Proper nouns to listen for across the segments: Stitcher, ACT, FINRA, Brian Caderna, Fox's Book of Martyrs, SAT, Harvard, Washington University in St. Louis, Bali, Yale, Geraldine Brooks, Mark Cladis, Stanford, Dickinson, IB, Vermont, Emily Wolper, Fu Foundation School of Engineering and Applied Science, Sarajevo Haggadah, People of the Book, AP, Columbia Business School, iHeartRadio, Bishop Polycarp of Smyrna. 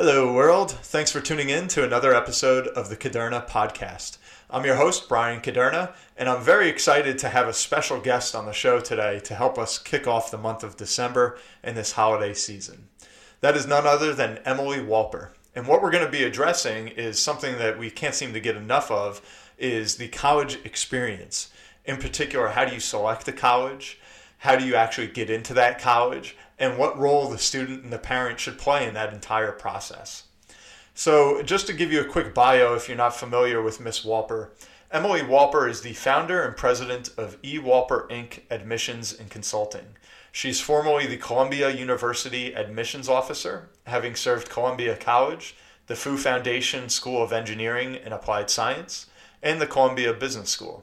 Hello, world. Thanks for tuning in to another episode of the Caderna Podcast. I'm your host, Brian Caderna, and I'm very excited to have a special guest on the show today to help us kick off the month of December and this holiday season. That is none other than Emily Wolper. And what we're going to be addressing is something that we can't seem to get enough of, is the college experience. In particular, how do you select a college? How do you actually get into that college? And what role the student and the parent should play in that entire process. So just to give you a quick bio, if you're not familiar with Ms. Wolper, Emily Wolper is the founder and president of eWolper Inc. Admissions and Consulting. She's formerly the Columbia University Admissions Officer, having served Columbia College, the Fu Foundation School of Engineering and Applied Science, and the Columbia Business School.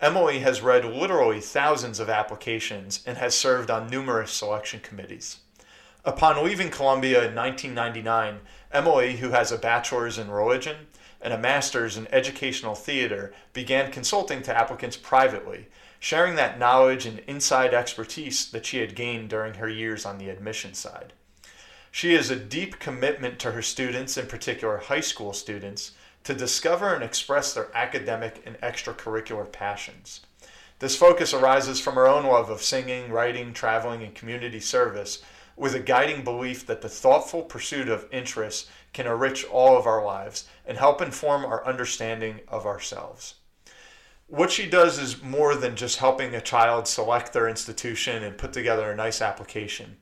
Emily has read literally thousands of applications and has served on numerous selection committees. Upon leaving Columbia in 1999, Emily, who has a bachelor's in religion and a master's in educational theater, began consulting to applicants privately, sharing that knowledge and inside expertise that she had gained during her years on the admission side. She has a deep commitment to her students, in particular high school students, to discover and express their academic and extracurricular passions. This focus arises from her own love of singing, writing, traveling, and community service, with a guiding belief that the thoughtful pursuit of interests can enrich all of our lives and help inform our understanding of ourselves. What she does is more than just helping a child select their institution and put together a nice application.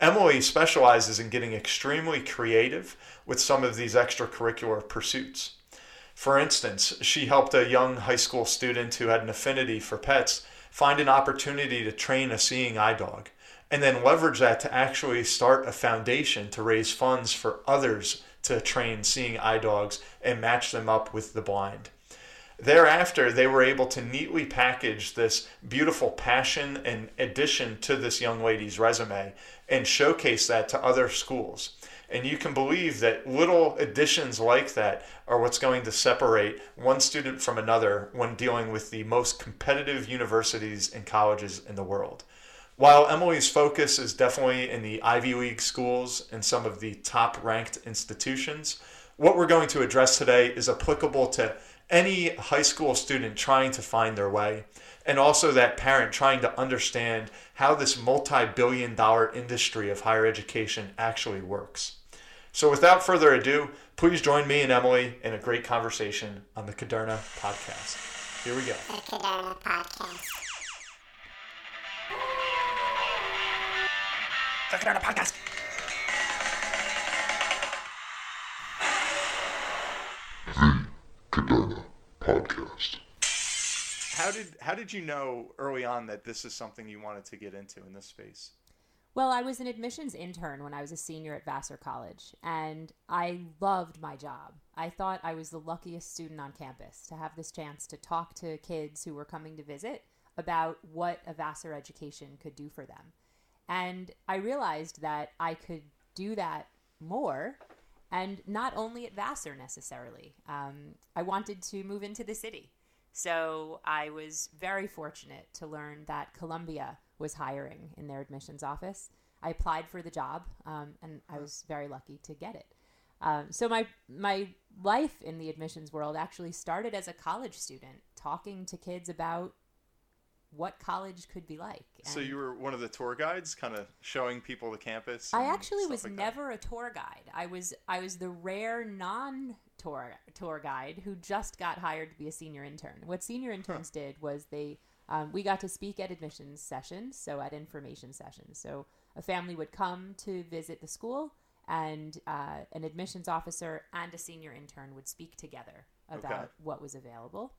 Emily specializes in getting extremely creative with some of these extracurricular pursuits. For instance, she helped a young high school student who had an affinity for pets find an opportunity to train a seeing eye dog, and then leverage that to actually start a foundation to raise funds for others to train seeing eye dogs and match them up with the blind. Thereafter, they were able to neatly package this beautiful passion and addition to this young lady's resume and showcase that to other schools. And you can believe that little additions like that are what's going to separate one student from another when dealing with the most competitive universities and colleges in the world. While Emily's focus is definitely in the Ivy League schools and some of the top-ranked institutions, what we're going to address today is applicable to any high school student trying to find their way, and also that parent trying to understand how this multi-billion-dollar industry of higher education actually works. So without further ado, please join me and Emily in a great conversation on the Caderna Podcast. Here we go. The Caderna Podcast. The Caderna Podcast. Podcast. How did you know early on that this is something you wanted to get into in this space? Well, I was an admissions intern when I was a senior at Vassar College, and I loved my job. I thought I was the luckiest student on campus to have this chance to talk to kids who were coming to visit about what a Vassar education could do for them. And I realized that I could do that more. And not only at Vassar necessarily. I wanted to move into the city. So I was very fortunate to learn that Columbia was hiring in their admissions office. I applied for the job, and I was very lucky to get it. So my life in the admissions world actually started as a college student, talking to kids about what college could be like. And so you were one of the tour guides, kind of showing people the campus? I actually was never a tour guide. I was the rare non-tour guide who just got hired to be a senior intern. What senior interns did was we got to speak at admissions sessions, so at information sessions. So a family would come to visit the school, and an admissions officer and a senior intern would speak together about what was available.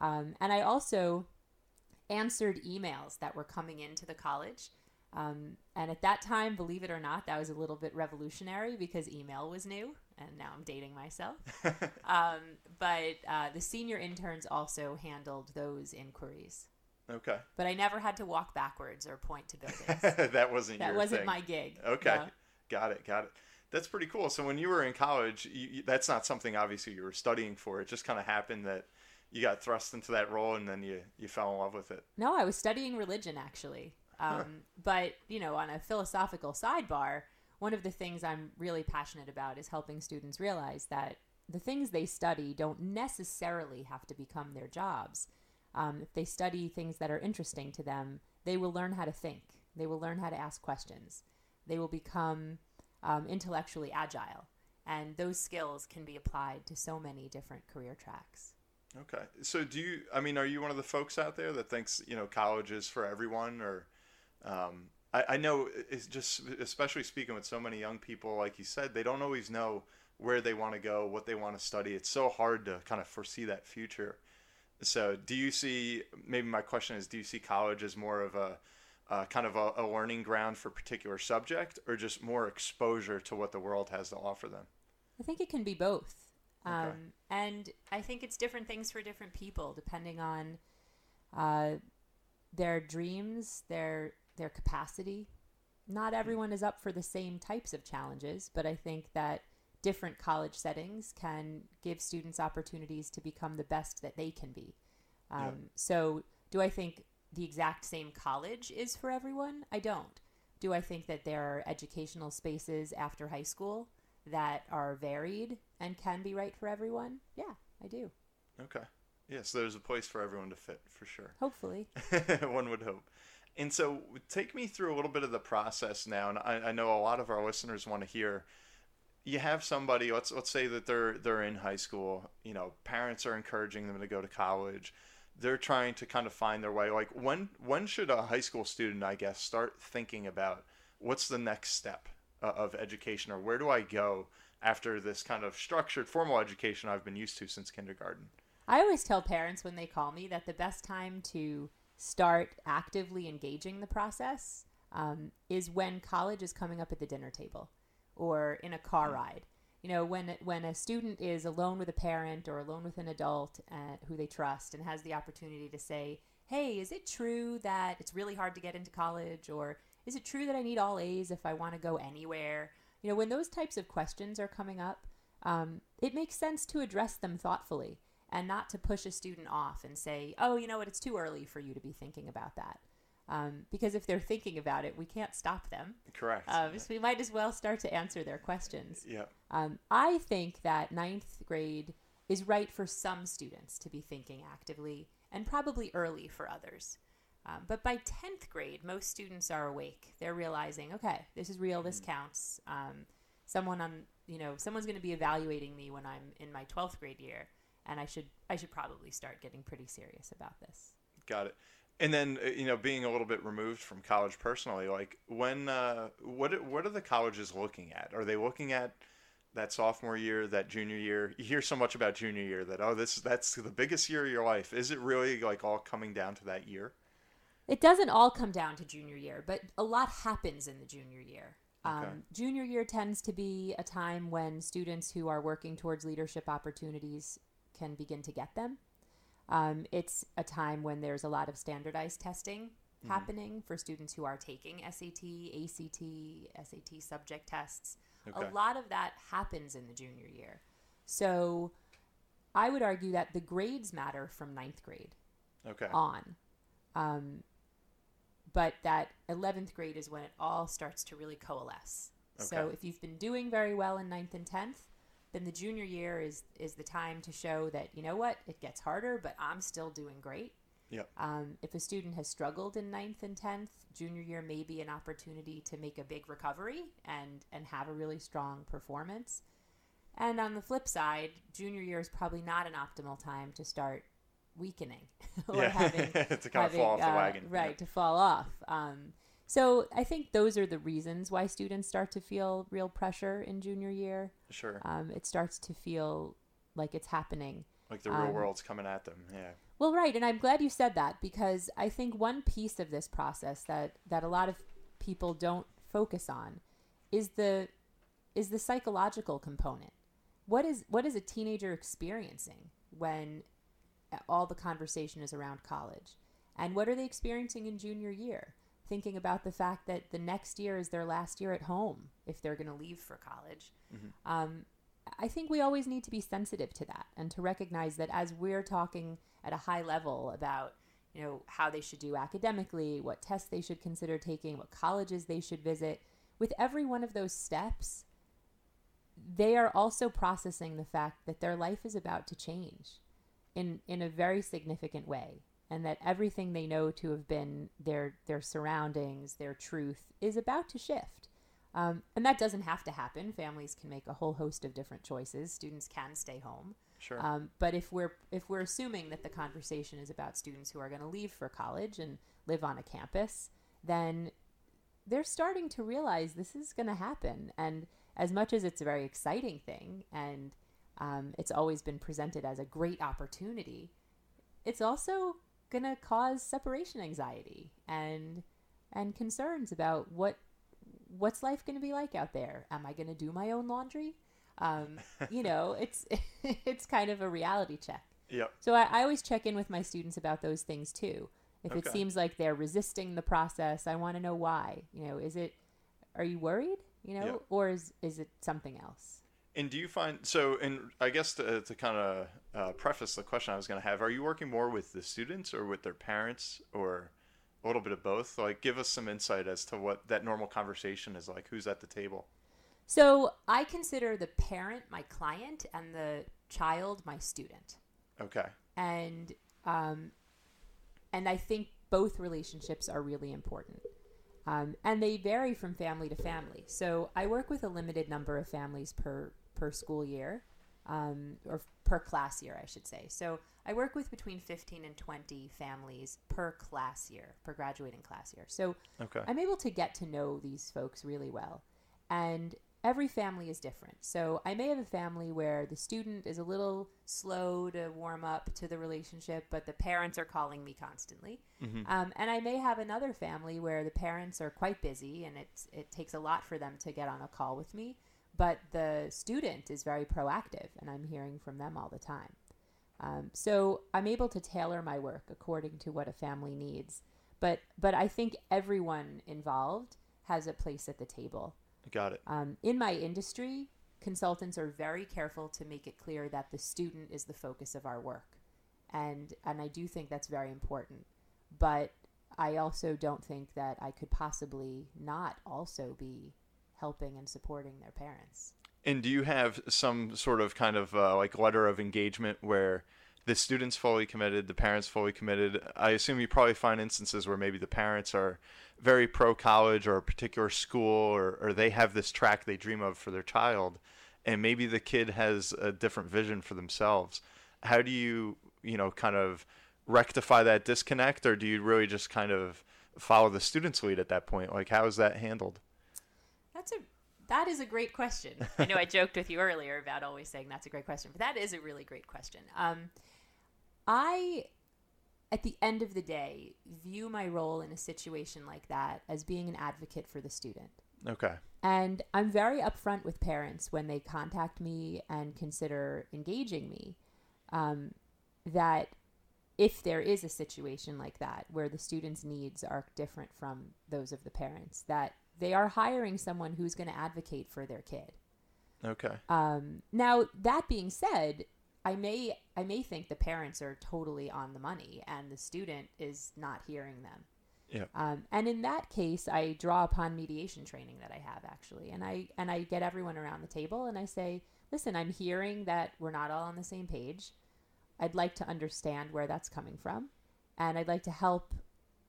And I also answered emails that were coming into the college. And at that time, believe it or not, that was a little bit revolutionary because email was new, and now I'm dating myself. But the senior interns also handled those inquiries. Okay. But I never had to walk backwards or point to buildings. That wasn't my gig. Okay. No. Got it. That's pretty cool. So when you were in college, that's not something obviously you were studying for. It just kind of happened that you got thrust into that role, and then you fell in love with it. No, I was studying religion, actually. But, on a philosophical sidebar, one of the things I'm really passionate about is helping students realize that the things they study don't necessarily have to become their jobs. If they study things that are interesting to them, they will learn how to think. They will learn how to ask questions. They will become intellectually agile. And those skills can be applied to so many different career tracks. Okay. So are you one of the folks out there that thinks, college is for everyone? Or I know it's just, especially speaking with so many young people, like you said, they don't always know where they want to go, what they want to study. It's so hard to kind of foresee that future. So do you see college as more of a kind of a learning ground for a particular subject, or just more exposure to what the world has to offer them? I think it can be both. Okay. And I think it's different things for different people, depending on their dreams, their capacity. Not everyone is up for the same types of challenges, but I think that different college settings can give students opportunities to become the best that they can be. Yeah. So do I think the exact same college is for everyone? I don't. Do I think that there are educational spaces after high school that are varied and can be right for everyone? Yeah, I do. Okay. Yeah, so there's a place for everyone to fit, for sure. Hopefully. One would hope. And so take me through a little bit of the process now. And I know a lot of our listeners want to hear. You have somebody, let's say that they're in high school, parents are encouraging them to go to college. They're trying to kind of find their way. Like when should a high school student, I guess, start thinking about what's the next step of education, or where do I go after this kind of structured formal education I've been used to since kindergarten? I always tell parents when they call me that the best time to start actively engaging the process is when college is coming up at the dinner table or in a car ride. When a student is alone with a parent or alone with an adult who they trust and has the opportunity to say, hey, is it true that it's really hard to get into college? Or is it true that I need all A's if I want to go anywhere? When those types of questions are coming up, it makes sense to address them thoughtfully and not to push a student off and say, oh, you know what, it's too early for you to be thinking about that. Because if they're thinking about it, we can't stop them. Correct. So we might as well start to answer their questions. Yeah. I think that 9th grade is right for some students to be thinking actively and probably early for others. But by 10th grade, most students are awake. They're realizing, okay, this is real. This counts. Someone's going to be evaluating me when I'm in my 12th grade year, and I should probably start getting pretty serious about this. Got it. And then, being a little bit removed from college personally, like what are the colleges looking at? Are they looking at that sophomore year, that junior year? You hear so much about junior year that, that's the biggest year of your life. Is it really like all coming down to that year? It doesn't all come down to junior year, but a lot happens in the junior year. Okay. Junior year tends to be a time when students who are working towards leadership opportunities can begin to get them. It's a time when there's a lot of standardized testing happening for students who are taking SAT, ACT, SAT subject tests. Okay. A lot of that happens in the junior year. So I would argue that the grades matter from 9th grade on. But that 11th grade is when it all starts to really coalesce. Okay. So if you've been doing very well in 9th and 10th, then the junior year is the time to show that, you know what, it gets harder, but I'm still doing great. Yep. If a student has struggled in 9th and 10th, junior year may be an opportunity to make a big recovery and have a really strong performance. And on the flip side, junior year is probably not an optimal time to start weakening or having to fall off the wagon. Right, yeah. To fall off. So I think those are the reasons why students start to feel real pressure in junior year. Sure. It starts to feel like it's happening. Like the real world's coming at them, yeah. Well, right, and I'm glad you said that, because I think one piece of this process that a lot of people don't focus on is the psychological component. What is a teenager experiencing when all the conversation is around college? And what are they experiencing in junior year? Thinking about the fact that the next year is their last year at home if they're going to leave for college. Mm-hmm. I think we always need to be sensitive to that and to recognize that as we're talking at a high level about, how they should do academically, what tests they should consider taking, what colleges they should visit, with every one of those steps, they are also processing the fact that their life is about to change in a very significant way, and that everything they know to have been their surroundings, their truth, is about to shift. And that doesn't have to happen. Families can make a whole host of different choices. Students can stay home. Sure. But if we're assuming that the conversation is about students who are going to leave for college and live on a campus, then they're starting to realize this is going to happen. And as much as it's a very exciting thing, and it's always been presented as a great opportunity, it's also going to cause separation anxiety and concerns about what's life going to be like out there. Am I going to do my own laundry? It's kind of a reality check. Yep. So I always check in with my students about those things too. If it seems like they're resisting the process, I want to know why. Are you worried? Yep. Or is it something else? And do you find, I guess to kind of preface the question I was going to have, are you working more with the students or with their parents or a little bit of both? Like, give us some insight as to what that normal conversation is like. Who's at the table? So I consider the parent my client and the child my student. Okay. And I think both relationships are really important. And they vary from family to family. So I work with a limited number of families per school year, or per class year, I should say. So I work with between 15 and 20 families per class year, per graduating class year. So I'm able to get to know these folks really well. And every family is different. So I may have a family where the student is a little slow to warm up to the relationship, but the parents are calling me constantly. Mm-hmm. And I may have another family where the parents are quite busy and it takes a lot for them to get on a call with me, but the student is very proactive and I'm hearing from them all the time. So I'm able to tailor my work according to what a family needs. But I think everyone involved has a place at the table. Got it. In my industry, consultants are very careful to make it clear that the student is the focus of our work. And I do think that's very important. But I also don't think that I could possibly not also be helping and supporting their parents. And do you have some sort of kind of letter of engagement where the student's fully committed, the parent's fully committed? I assume you probably find instances where maybe the parents are very pro-college or a particular school, or they have this track they dream of for their child, and maybe the kid has a different vision for themselves. How do you, kind of rectify that disconnect, or do you really just kind of follow the student's lead at that point? Like, how is that handled? That is a great question. I know I joked with you earlier about always saying that's a great question, but that is a really great question. I, at the end of the day, view my role in a situation like that as being an advocate for the student. Okay. And I'm very upfront with parents when they contact me and consider engaging me, that if there is a situation like that where the student's needs are different from those of the parents, that they are hiring someone who's going to advocate for their kid. Okay. Now, that being said, I may think the parents are totally on the money and the student is not hearing them. Yeah. And in that case, I draw upon mediation training that I have actually. And I get everyone around the table and I say, listen, I'm hearing that we're not all on the same page. I'd like to understand where that's coming from. And I'd like to help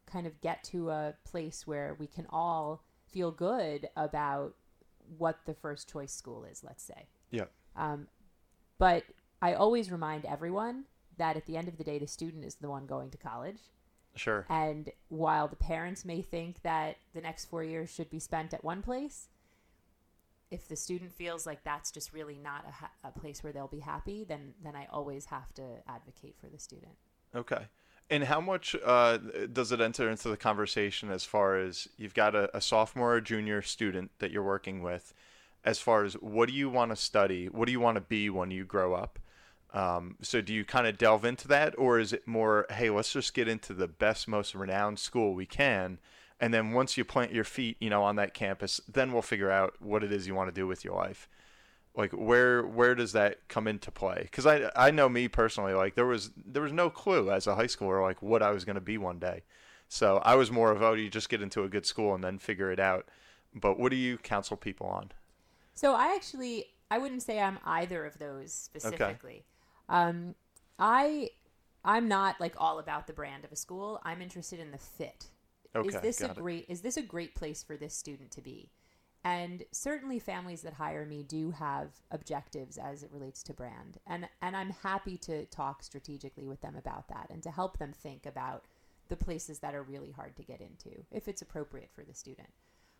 kind of get to a place where we can all feel good about what the first choice school is, let's say. Yeah. But I always remind everyone that at the end of the day, the student is the one going to college. Sure. And while the parents may think that the next 4 years should be spent at one place, if the student feels like that's just really not a place where they'll be happy, then I always have to advocate for the student. Okay. And how much does it enter into the conversation as far as you've got a sophomore or junior student that you're working with, as far as what do you want to study? What do you want to be when you grow up? So do you kind of delve into that, or is it more, hey, let's just get into the best, most renowned school we can, and then once you plant your feet, on that campus, then we'll figure out what it is you want to do with your life? Like, where does that come into play? Because I know me personally, like there was no clue as a high schooler like what I was going to be one day. So I was more of, you just get into a good school and then figure it out. But what do you counsel people on? So I wouldn't say I'm either of those specifically. Okay. I'm not like all about the brand of a school. I'm interested in the fit. Okay, Is this a great place for this student to be? And certainly families that hire me do have objectives as it relates to brand. And I'm happy to talk strategically with them about that and to help them think about the places that are really hard to get into if it's appropriate for the student.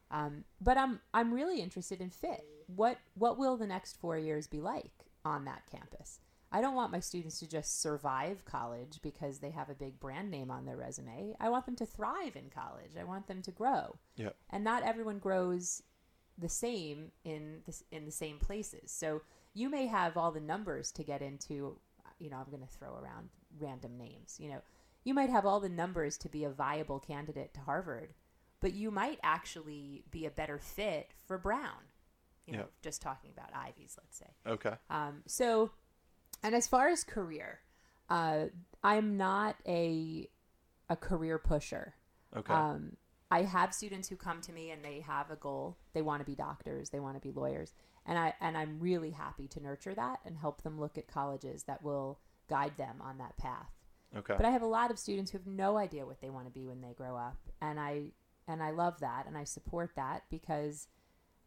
But I'm really interested in fit. What will the next 4 years be like on that campus? I don't want my students to just survive college because they have a big brand name on their resume. I want them to thrive in college. I want them to grow. Yeah. And not everyone grows the same in the same places. So you may have all the numbers to get into, I'm going to throw around random names. You might have all the numbers to be a viable candidate to Harvard, but you might actually be a better fit for Brown. Just talking about Ivies, let's say. Okay. And as far as career, I'm not a career pusher. Okay. I have students who come to me and they have a goal. They want to be doctors. They want to be lawyers. And I'm really happy to nurture that and help them look at colleges that will guide them on that path. Okay. But I have a lot of students who have no idea what they want to be when they grow up. And I love that. And I support that because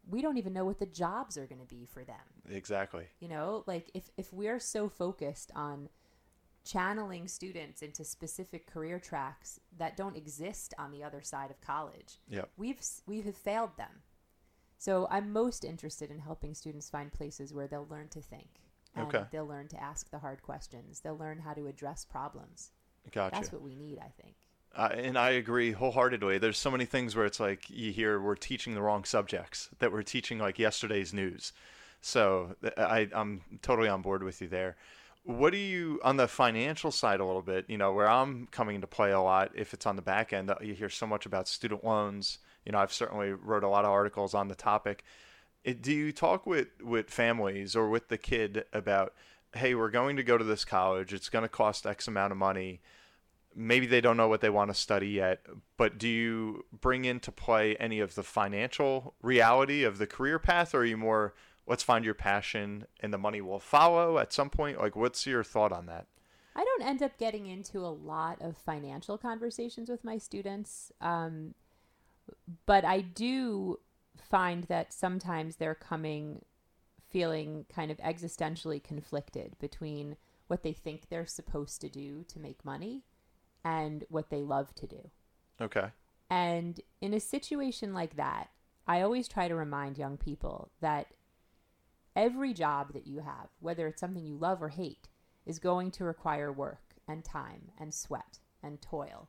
we don't even know what the jobs are going to be for them. Exactly. If we're so focused on channeling students into specific career tracks that don't exist on the other side of college, yep, we have failed them. So I'm most interested in helping students find places where they'll learn to think. And okay. They'll learn to ask the hard questions. They'll learn how to address problems. Gotcha. That's what we need, I think. And I agree wholeheartedly. There's so many things where it's like you hear we're teaching the wrong subjects, that we're teaching like yesterday's news. So I'm totally on board with you there. What do you, on the financial side a little bit, where I'm coming into play a lot, if it's on the back end, you hear so much about student loans. I've certainly wrote a lot of articles on the topic. Do you talk with families or with the kid about, hey, we're going to go to this college. It's going to cost X amount of money. Maybe they don't know what they want to study yet, but do you bring into play any of the financial reality of the career path, or are you more, let's find your passion and the money will follow at some point? Like, what's your thought on that? I don't end up getting into a lot of financial conversations with my students, but I do find that sometimes they're coming feeling kind of existentially conflicted between what they think they're supposed to do to make money and what they love to do. Okay. And in a situation like that, I always try to remind young people that every job that you have, whether it's something you love or hate, is going to require work and time and sweat and toil.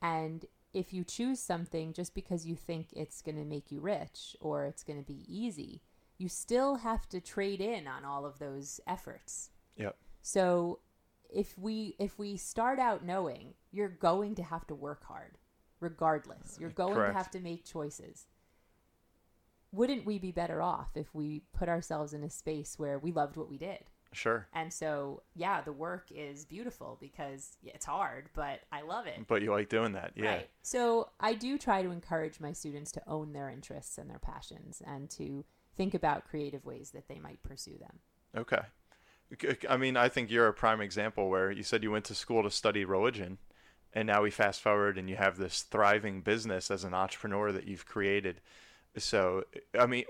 And if you choose something just because you think it's going to make you rich or it's going to be easy, you still have to trade in on all of those efforts. Yep. So if we start out knowing you're going to have to work hard, regardless, you're going Correct. To have to make choices, wouldn't we be better off if we put ourselves in a space where we loved what we did? Sure. And so, yeah, the work is beautiful because it's hard, but I love it. But you like doing that. Yeah. Right. So I do try to encourage my students to own their interests and their passions and to think about creative ways that they might pursue them. Okay. I mean, I think you're a prime example where you said you went to school to study religion, and now we fast forward and you have this thriving business as an entrepreneur that you've created. So, I mean,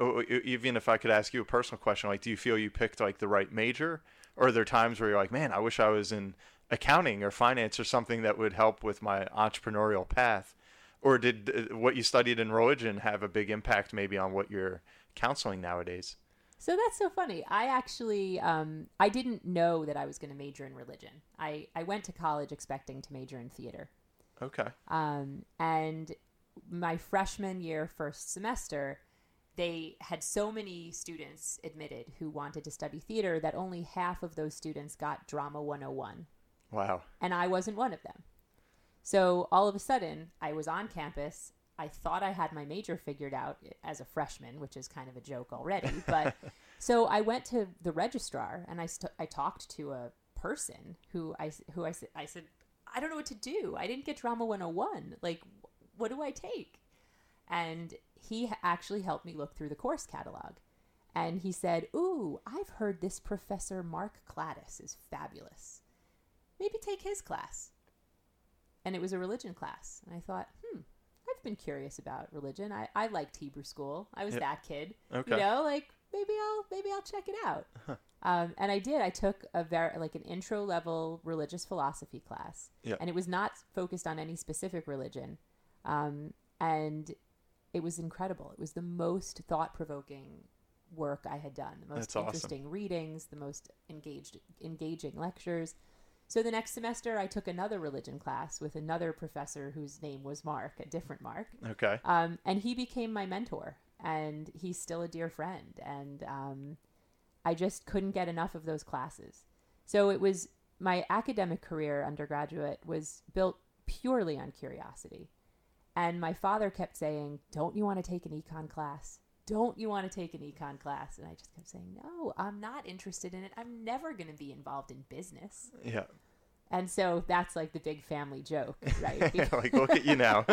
even if I could ask you a personal question, like, do you feel you picked like the right major, or are there times where you're like, man, I wish I was in accounting or finance or something that would help with my entrepreneurial path? Or did what you studied in religion have a big impact maybe on what you're counseling nowadays? So that's so funny. I actually, I didn't know that I was going to major in religion. I went to college expecting to major in theater. Okay. And my freshman year, first semester, they had so many students admitted who wanted to study theater that only half of those students got Drama 101. Wow. And I wasn't one of them. So all of a sudden, I was on campus. I thought I had my major figured out as a freshman, which is kind of a joke already. But so I went to the registrar and I talked to a person who I said, I don't know what to do. I didn't get Drama 101. Like, what do I take? And he actually helped me look through the course catalog. And he said, ooh, I've heard this Professor Mark Cladis is fabulous. Maybe take his class. And it was a religion class. And I thought, I've been curious about religion. I liked Hebrew school. I was that kid. Okay. You know, like maybe I'll check it out. Huh. And I did. I took a an intro level religious philosophy class. Yeah. And it was not focused on any specific religion. And it was incredible. It was the most thought-provoking work I had done. The most interesting readings, the most engaging lectures. So the next semester, I took another religion class with another professor whose name was Mark, a different Mark. Okay. And he became my mentor, and he's still a dear friend. And I just couldn't get enough of those classes. So it was my academic career, undergraduate, was built purely on curiosity. And my father kept saying, don't you want to take an econ class? Don't you want to take an econ class? And I just kept saying, no, I'm not interested in it. I'm never going to be involved in business. Yeah. And so that's like the big family joke, right? Like, look at you now.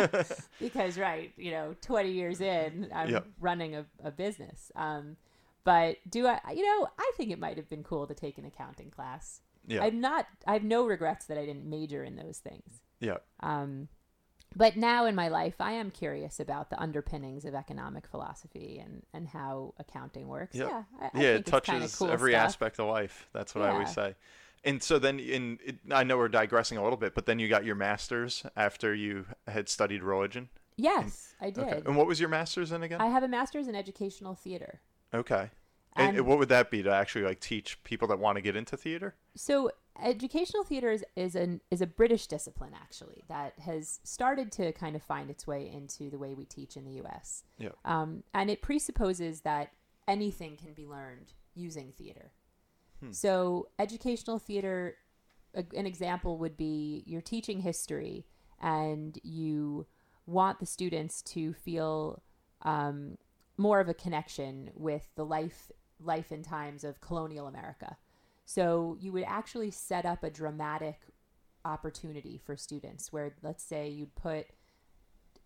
Because, right, you know, 20 years in, I'm running a business. But I think it might have been cool to take an accounting class. Yeah. I have no regrets that I didn't major in those things. Yeah. But now in my life, I am curious about the underpinnings of economic philosophy and how accounting works. Yep. Yeah, I think it touches cool every aspect of life. That's what I always say. And so then, I know we're digressing a little bit, but then you got your master's after you had studied religion? Yes, I did. Okay. And what was your master's in again? I have a master's in educational theater. Okay. And what would that be to actually teach people that want to get into theater? So educational theater is a British discipline, actually, that has started to kind of find its way into the way we teach in the U.S. Yeah. And it presupposes that anything can be learned using theater. So educational theater, an example would be you're teaching history and you want the students to feel more of a connection with the life and times of colonial America. So you would actually set up a dramatic opportunity for students where, let's say, you'd put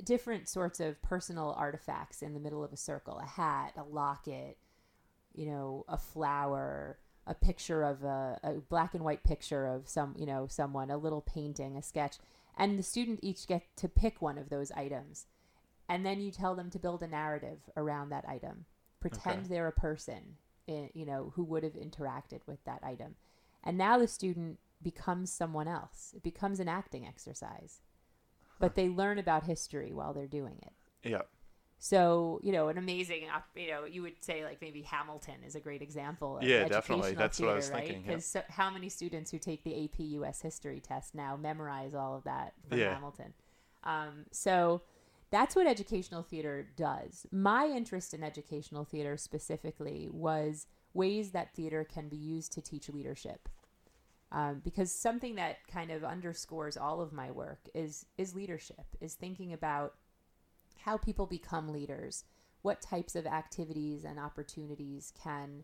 different sorts of personal artifacts in the middle of a circle, a hat, a locket, a flower, a picture of a black and white picture of someone, a little painting, a sketch, and the student each get to pick one of those items. And then you tell them to build a narrative around that item. Pretend they're a person, who would have interacted with that item. And now the student becomes someone else. It becomes an acting exercise. But they learn about history while they're doing it. Yeah. So, an amazing, you would say maybe Hamilton is a great example of educational definitely. That's theater, what I was thinking. Because how many students who take the AP U.S. history test now memorize all of that from Hamilton? So that's what educational theater does. My interest in educational theater specifically was ways that theater can be used to teach leadership. Because something that kind of underscores all of my work is leadership, is thinking about how people become leaders, what types of activities and opportunities can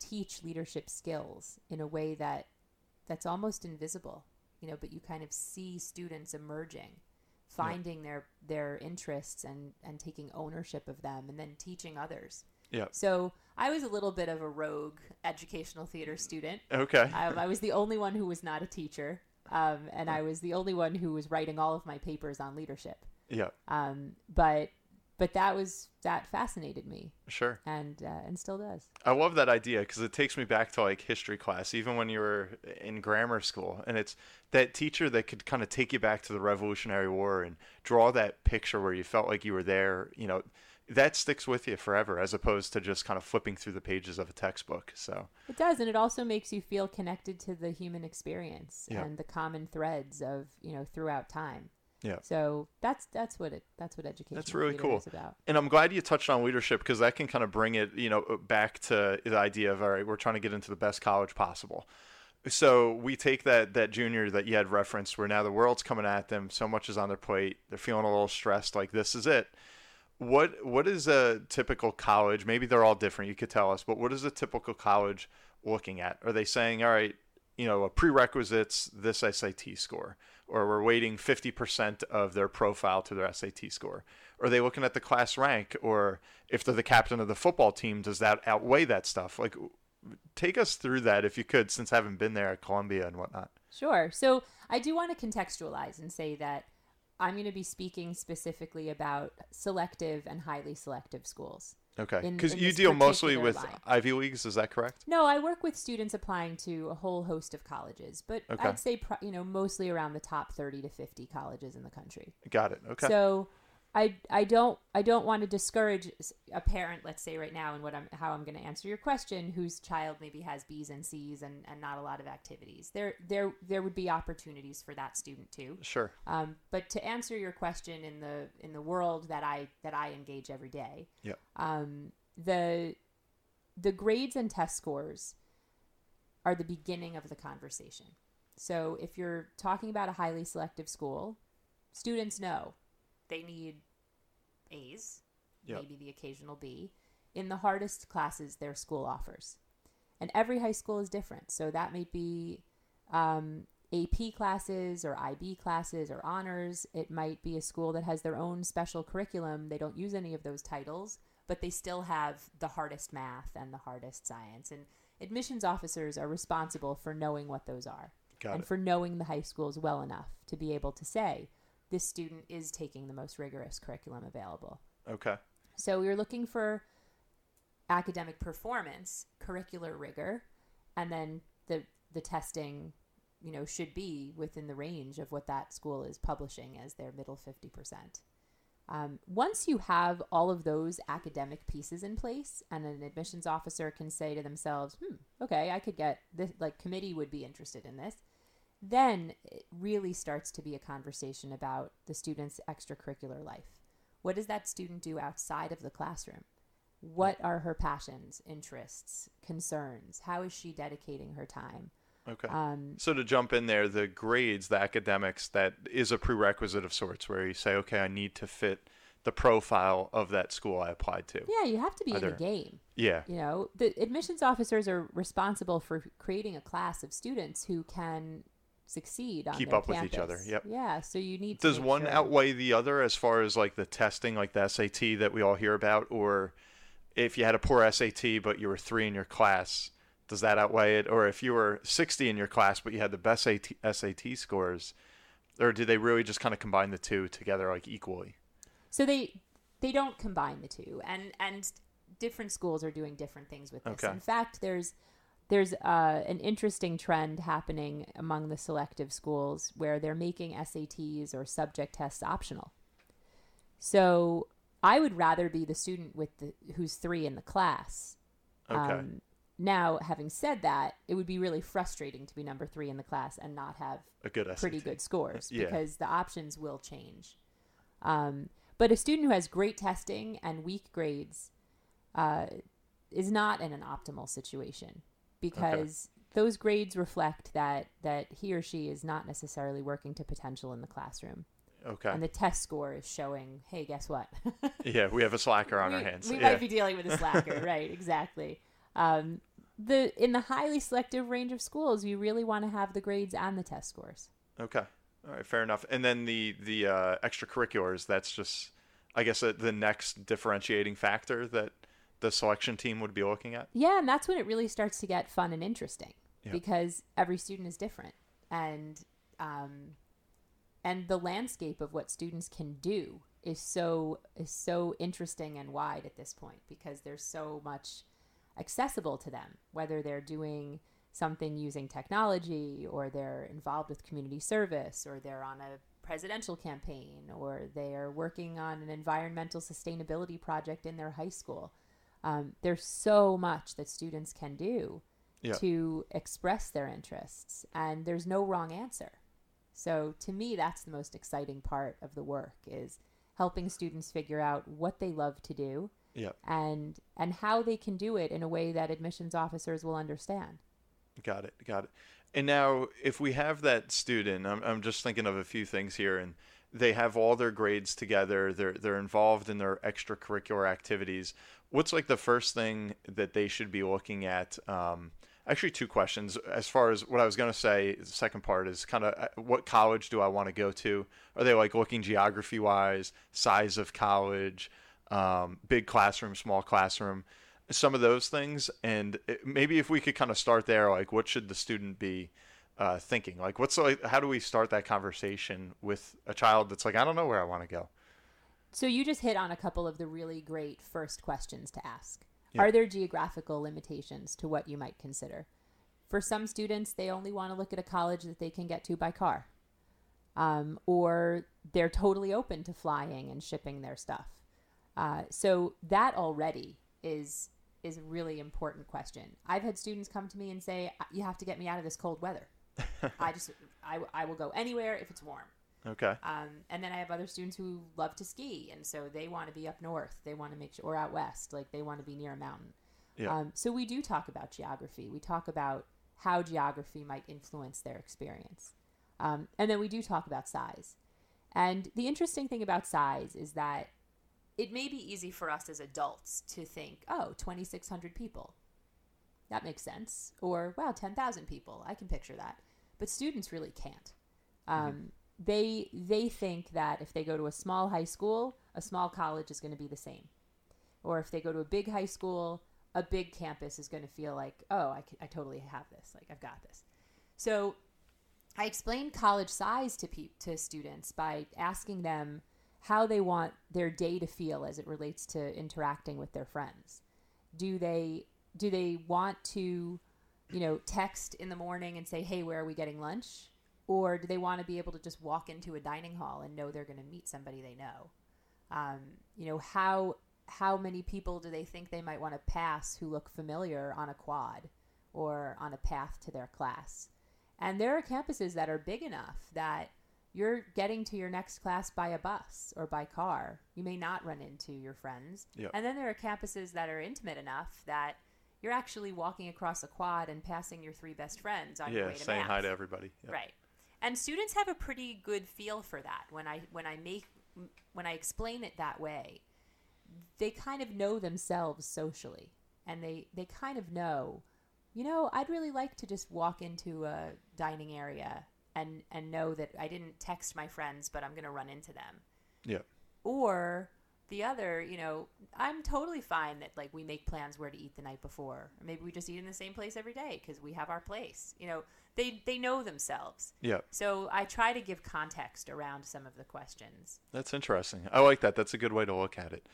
teach leadership skills in a way that's almost invisible, but you kind of see students emerging, finding their interests and taking ownership of them and then teaching others. Yeah. So I was a little bit of a rogue educational theater student. Okay. I was the only one who was not a teacher. And I was the only one who was writing all of my papers on leadership. Yeah. But that fascinated me. Sure. And still does. I love that idea because it takes me back to history class, even when you were in grammar school. And it's that teacher that could kind of take you back to the Revolutionary War and draw that picture where you felt like you were there, that sticks with you forever as opposed to just kind of flipping through the pages of a textbook. So it does. And it also makes you feel connected to the human experience and the common threads of, throughout time. Yeah. So that's what education is about. And I'm glad you touched on leadership because that can kind of bring it, back to the idea of, all right, we're trying to get into the best college possible. So we take that junior that you had referenced where now the world's coming at them. So much is on their plate. They're feeling a little stressed. Like, this is it. What is a typical college? Maybe they're all different. You could tell us, but what is a typical college looking at? Are they saying, all right, a prerequisites, this SAT score? or we're weighting 50% of their profile to their SAT score? Are they looking at the class rank? Or if they're the captain of the football team, does that outweigh that stuff? Like, take us through that if you could, since I haven't been there at Columbia and whatnot. Sure. So I do want to contextualize and say that I'm going to be speaking specifically about selective and highly selective schools. Okay. Because you deal mostly with Ivy Leagues, is that correct? No, I work with students applying to a whole host of colleges, but okay. I'd say mostly around the top 30 to 50 colleges in the country. Got it. Okay. So I don't want to discourage a parent, let's say right now, and how I'm going to answer your question, whose child maybe has B's and C's and not a lot of activities. There would be opportunities for that student too. Sure. But to answer your question in the world that I engage every day. Yeah. The grades and test scores are the beginning of the conversation. So if you're talking about a highly selective school, students know they need A's, yep, maybe the occasional B, in the hardest classes their school offers. And every high school is different. So that may be AP classes or IB classes or honors. It might be a school that has their own special curriculum. They don't use any of those titles, but they still have the hardest math and the hardest science. And admissions officers are responsible for knowing what those are. Got it. For knowing the high schools well enough to be able to say, this student is taking the most rigorous curriculum available. Okay. So you're looking for academic performance, curricular rigor, and then the testing, should be within the range of what that school is publishing as their middle 50%. Once you have all of those academic pieces in place, and an admissions officer can say to themselves, okay, I could get this, like, committee would be interested in this. Then it really starts to be a conversation about the student's extracurricular life. What does that student do outside of the classroom? What are her passions, interests, concerns? How is she dedicating her time? Okay. So to jump in there, the grades, the academics, that is a prerequisite of sorts where you say, okay, I need to fit the profile of that school I applied to. Yeah, you have to be in the game. Yeah. The admissions officers are responsible for creating a class of students who can succeed on their campus. Keep up with each other. Yep. Yeah. So you need to. Does one outweigh the other as far as like the testing, like the SAT that we all hear about, or if you had a poor SAT but you were 3 in your class, does that outweigh it? Or if you were 60 in your class but you had the best SAT scores, or do they really just kind of combine the two together like equally? So they don't combine the two, and different schools are doing different things with this. Okay. In fact, there's an interesting trend happening among the selective schools where they're making SATs or subject tests optional. So I would rather be the student who's 3 in the class. Okay. Now, having said that, it would be really frustrating to be number 3 in the class and not have pretty good scores because the options will change. But a student who has great testing and weak grades is not in an optimal situation, because those grades reflect that he or she is not necessarily working to potential in the classroom. Okay. And the test score is showing, hey, guess what? Yeah, we have a slacker on our hands. We might be dealing with a slacker, right? Exactly. In the highly selective range of schools, you really want to have the grades and the test scores. Okay. All right, fair enough. And then the extracurriculars, that's just, I guess, the next differentiating factor that the selection team would be looking at? Yeah, and that's when it really starts to get fun and interesting, because every student is different. And the landscape of what students can do is so interesting and wide at this point, because there's so much accessible to them, whether they're doing something using technology, or they're involved with community service, or they're on a presidential campaign, or they're working on an environmental sustainability project in their high school. There's so much that students can do to express their interests, and there's no wrong answer. So to me, that's the most exciting part of the work, is helping students figure out what they love to do and how they can do it in a way that admissions officers will understand. Got it. And now if we have that student, I'm just thinking of a few things here, and they have all their grades together, they're involved in their extracurricular activities. What's like the first thing that they should be looking at? Actually, two questions. As far as what I was going to say, the second part is kind of what college do I want to go to? Are they like looking geography-wise, size of college, big classroom, small classroom, some of those things? And maybe if we could kind of start there, like what should the student be thinking? Like how do we start that conversation with a child that's like, I don't know where I want to go? So you just hit on a couple of the really great first questions to ask. Are there geographical limitations to what you might consider? For some students, they only want to look at a college that they can get to by car. Or they're totally open to flying and shipping their stuff. So that already is a really important question. I've had students come to me and say, you have to get me out of this cold weather. I will go anywhere if it's warm. Okay. And then I have other students who love to ski, and so they want to be up north. They want to make sure, or out west, like they want to be near a mountain. Yeah. So we do talk about geography. We talk about how geography might influence their experience. And then we do talk about size. And the interesting thing about size is that it may be easy for us as adults to think, oh, 2,600 people. That makes sense. Or, wow, 10,000 people. I can picture that. But students really can't. They think that if they go to a small high school, a small college is going to be the same. Or if they go to a big high school, a big campus is going to feel like, oh, I totally have this. Like, I've got this. So I explain college size to students by asking them how they want their day to feel as it relates to interacting with their friends. Do they want to, text in the morning and say, hey, where are we getting lunch? Or do they want to be able to just walk into a dining hall and know they're going to meet somebody they know? How many people do they think they might want to pass who look familiar on a quad or on a path to their class? And there are campuses that are big enough that you're getting to your next class by a bus or by car. You may not run into your friends. Yep. And then there are campuses that are intimate enough that you're actually walking across a quad and passing your three best friends on your way to math. Yeah, saying hi to everybody. Yep. Right. And students have a pretty good feel for that. When I explain it that way, they kind of know themselves socially, and they kind of know, I'd really like to just walk into a dining area and know that I didn't text my friends, but I'm going to run into them. Yeah. Or the other, I'm totally fine that like we make plans where to eat the night before. Or maybe we just eat in the same place every day because we have our place. They know themselves. Yeah. So I try to give context around some of the questions. That's interesting. I like that. That's a good way to look at it.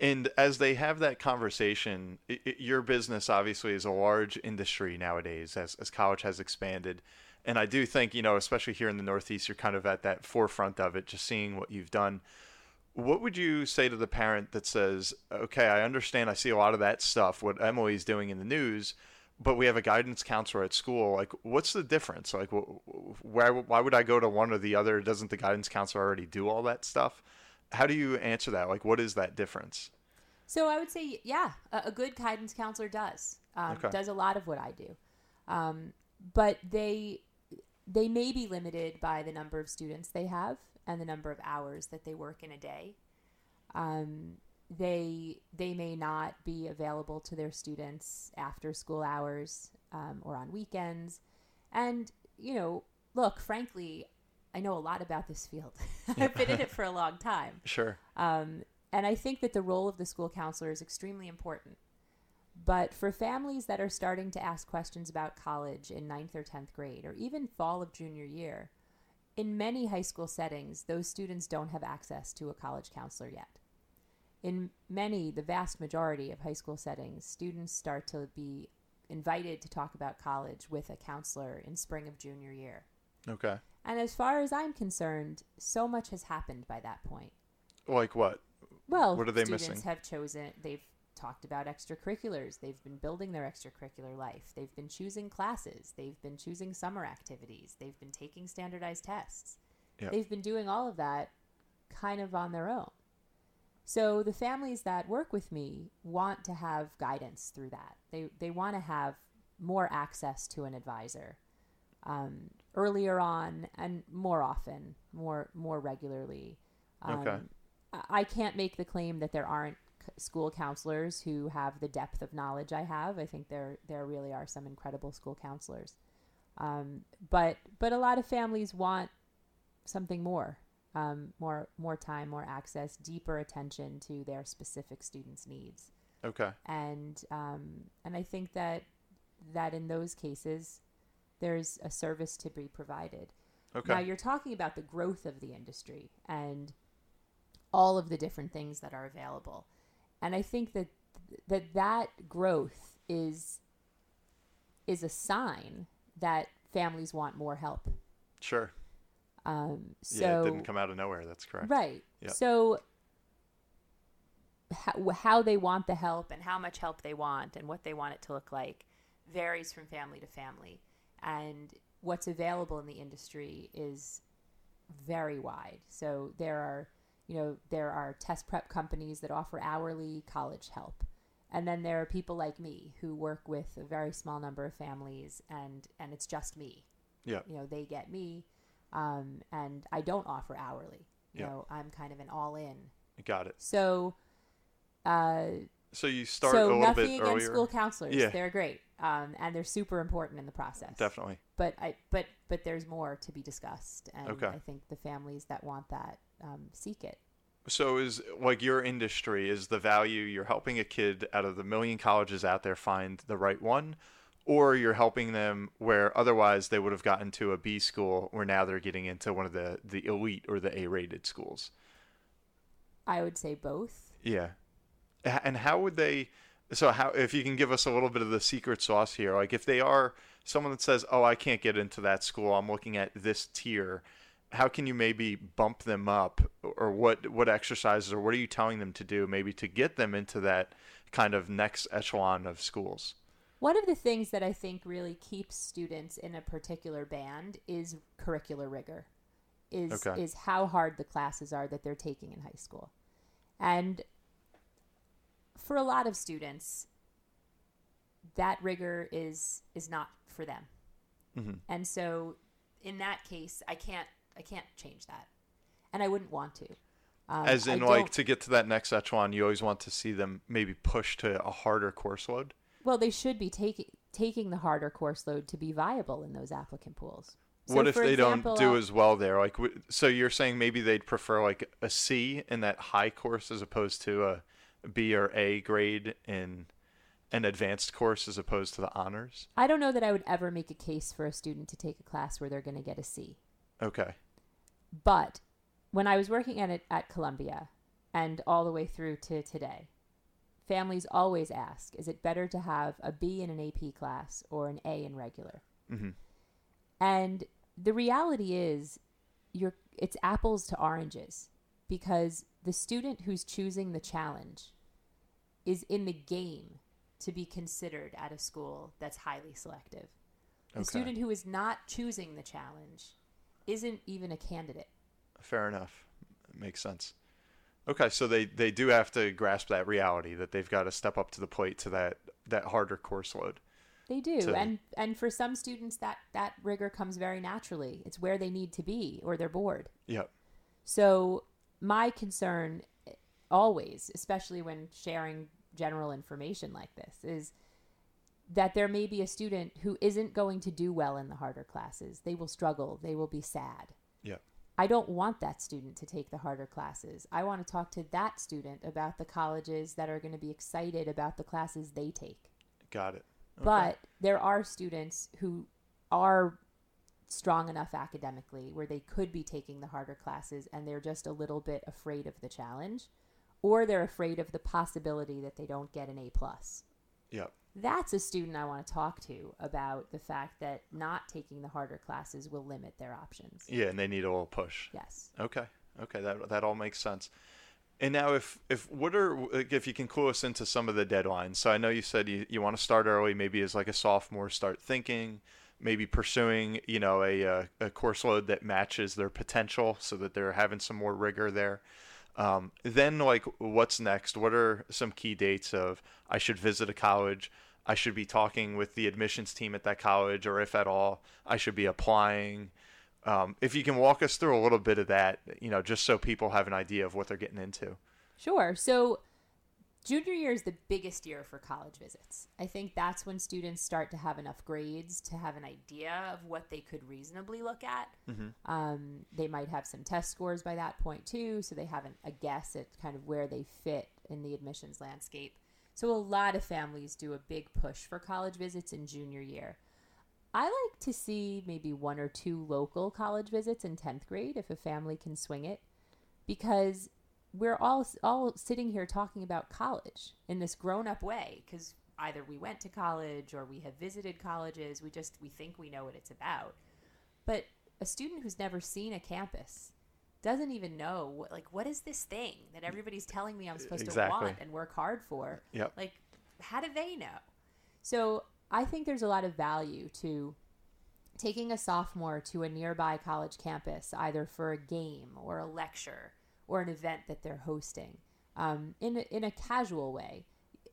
And as they have that conversation, your business obviously is a large industry nowadays as college has expanded. And I do think, especially here in the Northeast, you're kind of at that forefront of it, just seeing what you've done. What would you say to the parent that says, okay, I understand, I see a lot of that stuff, what Emily's doing in the news, but we have a guidance counselor at school. Like, what's the difference? Like, why would I go to one or the other? Doesn't the guidance counselor already do all that stuff? How do you answer that? Like, what is that difference? So I would say, yeah, a good guidance counselor does a lot of what I do. But they may be limited by the number of students they have and the number of hours that they work in a day. They may not be available to their students after school hours or on weekends. And, look, frankly, I know a lot about this field. I've been in it for a long time. Sure. And I think that the role of the school counselor is extremely important. But for families that are starting to ask questions about college in 9th or 10th grade, or even fall of junior year, in many high school settings, those students don't have access to a college counselor yet. In the vast majority of high school settings, students start to be invited to talk about college with a counselor in spring of junior year. Okay. And as far as I'm concerned, so much has happened by that point. Like what? Well, what are they missing? Students have chosen, they've talked about extracurriculars, they've been building their extracurricular life, they've been choosing classes, they've been choosing summer activities, they've been taking standardized tests. Yep. They've been doing all of that kind of on their own. So the families that work with me want to have guidance through that. They want to have more access to an advisor. Earlier on and more often, more regularly. Okay. I can't make the claim that there aren't school counselors who have the depth of knowledge I have. I think there really are some incredible school counselors. But a lot of families want something more, more time, more access, deeper attention to their specific students' needs. Okay. And I think that in those cases, there's a service to be provided. Okay. Now you're talking about the growth of the industry and all of the different things that are available. And I think that growth is a sign that families want more help. Sure. So it didn't come out of nowhere. That's correct. Right. Yep. So how they want the help and how much help they want and what they want it to look like varies from family to family. And what's available in the industry is very wide. So there are test prep companies that offer hourly college help. And then there are people like me who work with a very small number of families and it's just me. Yeah. They get me. And I don't offer hourly. You know, I'm kind of an all in. Got it. So you start a little bit earlier. So nothing against school counselors. Yeah. They're great. And they're super important in the process. Definitely. But there's more to be discussed. And okay. I think the families that want that seek it. So is like your industry is the value you're helping a kid out of the million colleges out there find the right one, or you're helping them where otherwise they would have gotten to a B school where now they're getting into one of the elite or the A-rated schools? I would say both. Yeah. And how would they, if you can give us a little bit of the secret sauce here, like if they are someone that says, oh, I can't get into that school, I'm looking at this tier, how can you maybe bump them up, or what exercises or what are you telling them to do maybe to get them into that kind of next echelon of schools? One of the things that I think really keeps students in a particular band is curricular rigor, is how hard the classes are that they're taking in high school. And for a lot of students, that rigor is not for them. Mm-hmm. And so in that case, I can't change that. And I wouldn't want to. As in like to get to that next echelon, you always want to see them maybe push to a harder course load? Well, they should be taking the harder course load to be viable in those applicant pools. So what if they don't do as well there? Like, so you're saying maybe they'd prefer like a C in that high course as opposed to a B or A grade in an advanced course as opposed to the honors? I don't know that I would ever make a case for a student to take a class where they're going to get a C. Okay. But when I was working at Columbia and all the way through to today, families always ask, is it better to have a B in an AP class or an A in regular? Mm-hmm. And the reality is it's apples to oranges, because the student who's choosing the challenge is in the game to be considered at a school that's highly selective. The student who is not choosing the challenge isn't even a candidate. Fair enough. It makes sense. Okay, so they do have to grasp that reality that they've got to step up to the plate to that harder course load. They do. And for some students, that rigor comes very naturally. It's where they need to be or they're bored. Yep. So my concern always, especially when sharing general information like this, is that there may be a student who isn't going to do well in the harder classes. They will struggle. They will be sad. Yeah. I don't want that student to take the harder classes. I want to talk to that student about the colleges that are going to be excited about the classes they take. Got it. Okay. But there are students who are strong enough academically where they could be taking the harder classes and they're just a little bit afraid of the challenge, or they're afraid of the possibility that they don't get an A+. Yep. That's a student I want to talk to about the fact that not taking the harder classes will limit their options. Yeah, and they need a little push. Yes. Okay, that all makes sense. And now if you can clue us into some of the deadlines. So I know you said you want to start early, maybe as like a sophomore, start thinking, maybe pursuing, a course load that matches their potential so that they're having some more rigor there. Then like what's next? What are some key dates of I should visit a college, I should be talking with the admissions team at that college, or if at all, I should be applying. If you can walk us through a little bit of that, just so people have an idea of what they're getting into. Sure. So Junior year is the biggest year for college visits. I think that's when students start to have enough grades to have an idea of what they could reasonably look at. Mm-hmm. They might have some test scores by that point, too, so they have a guess at kind of where they fit in the admissions landscape. So a lot of families do a big push for college visits in junior year. I like to see maybe 1 or 2 local college visits in 10th grade if a family can swing it, because we're all sitting here talking about college in this grown-up way, because either we went to college or we have visited colleges. We think we know what it's about. But a student who's never seen a campus doesn't even know what is this thing that everybody's telling me I'm supposed to want and work hard for? Yep. How do they know? So I think there's a lot of value to taking a sophomore to a nearby college campus, either for a game or a lecture or an event that they're hosting in a casual way.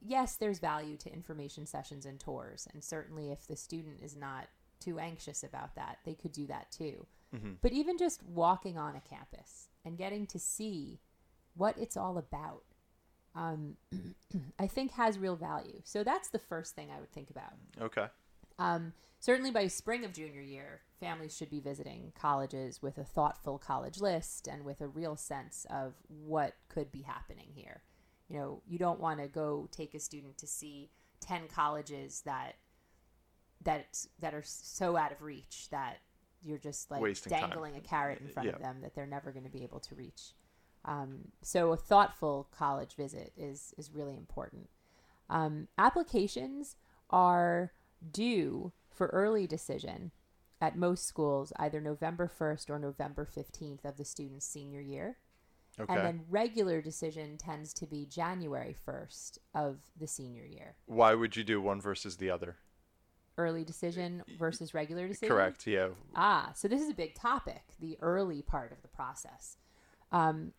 Yes, there's value to information sessions and tours, and certainly if the student is not too anxious about that, they could do that too. Mm-hmm. But even just walking on a campus and getting to see what it's all about, I think has real value. So that's the first thing I would think about. Okay. Certainly by spring of junior year, families should be visiting colleges with a thoughtful college list and with a real sense of what could be happening here. You know, you don't want to go take a student to see 10 colleges that are so out of reach that you're just dangling a carrot in front of them that they're never going to be able to reach. So a thoughtful college visit is really important. Applications are due for early decision at most schools either November 1st or November 15th of the student's senior year. Okay. And then regular decision tends to be January 1st of the senior year. Why would you do one versus the other? Early decision versus regular decision? Correct, yeah. So this is a big topic, the early part of the process.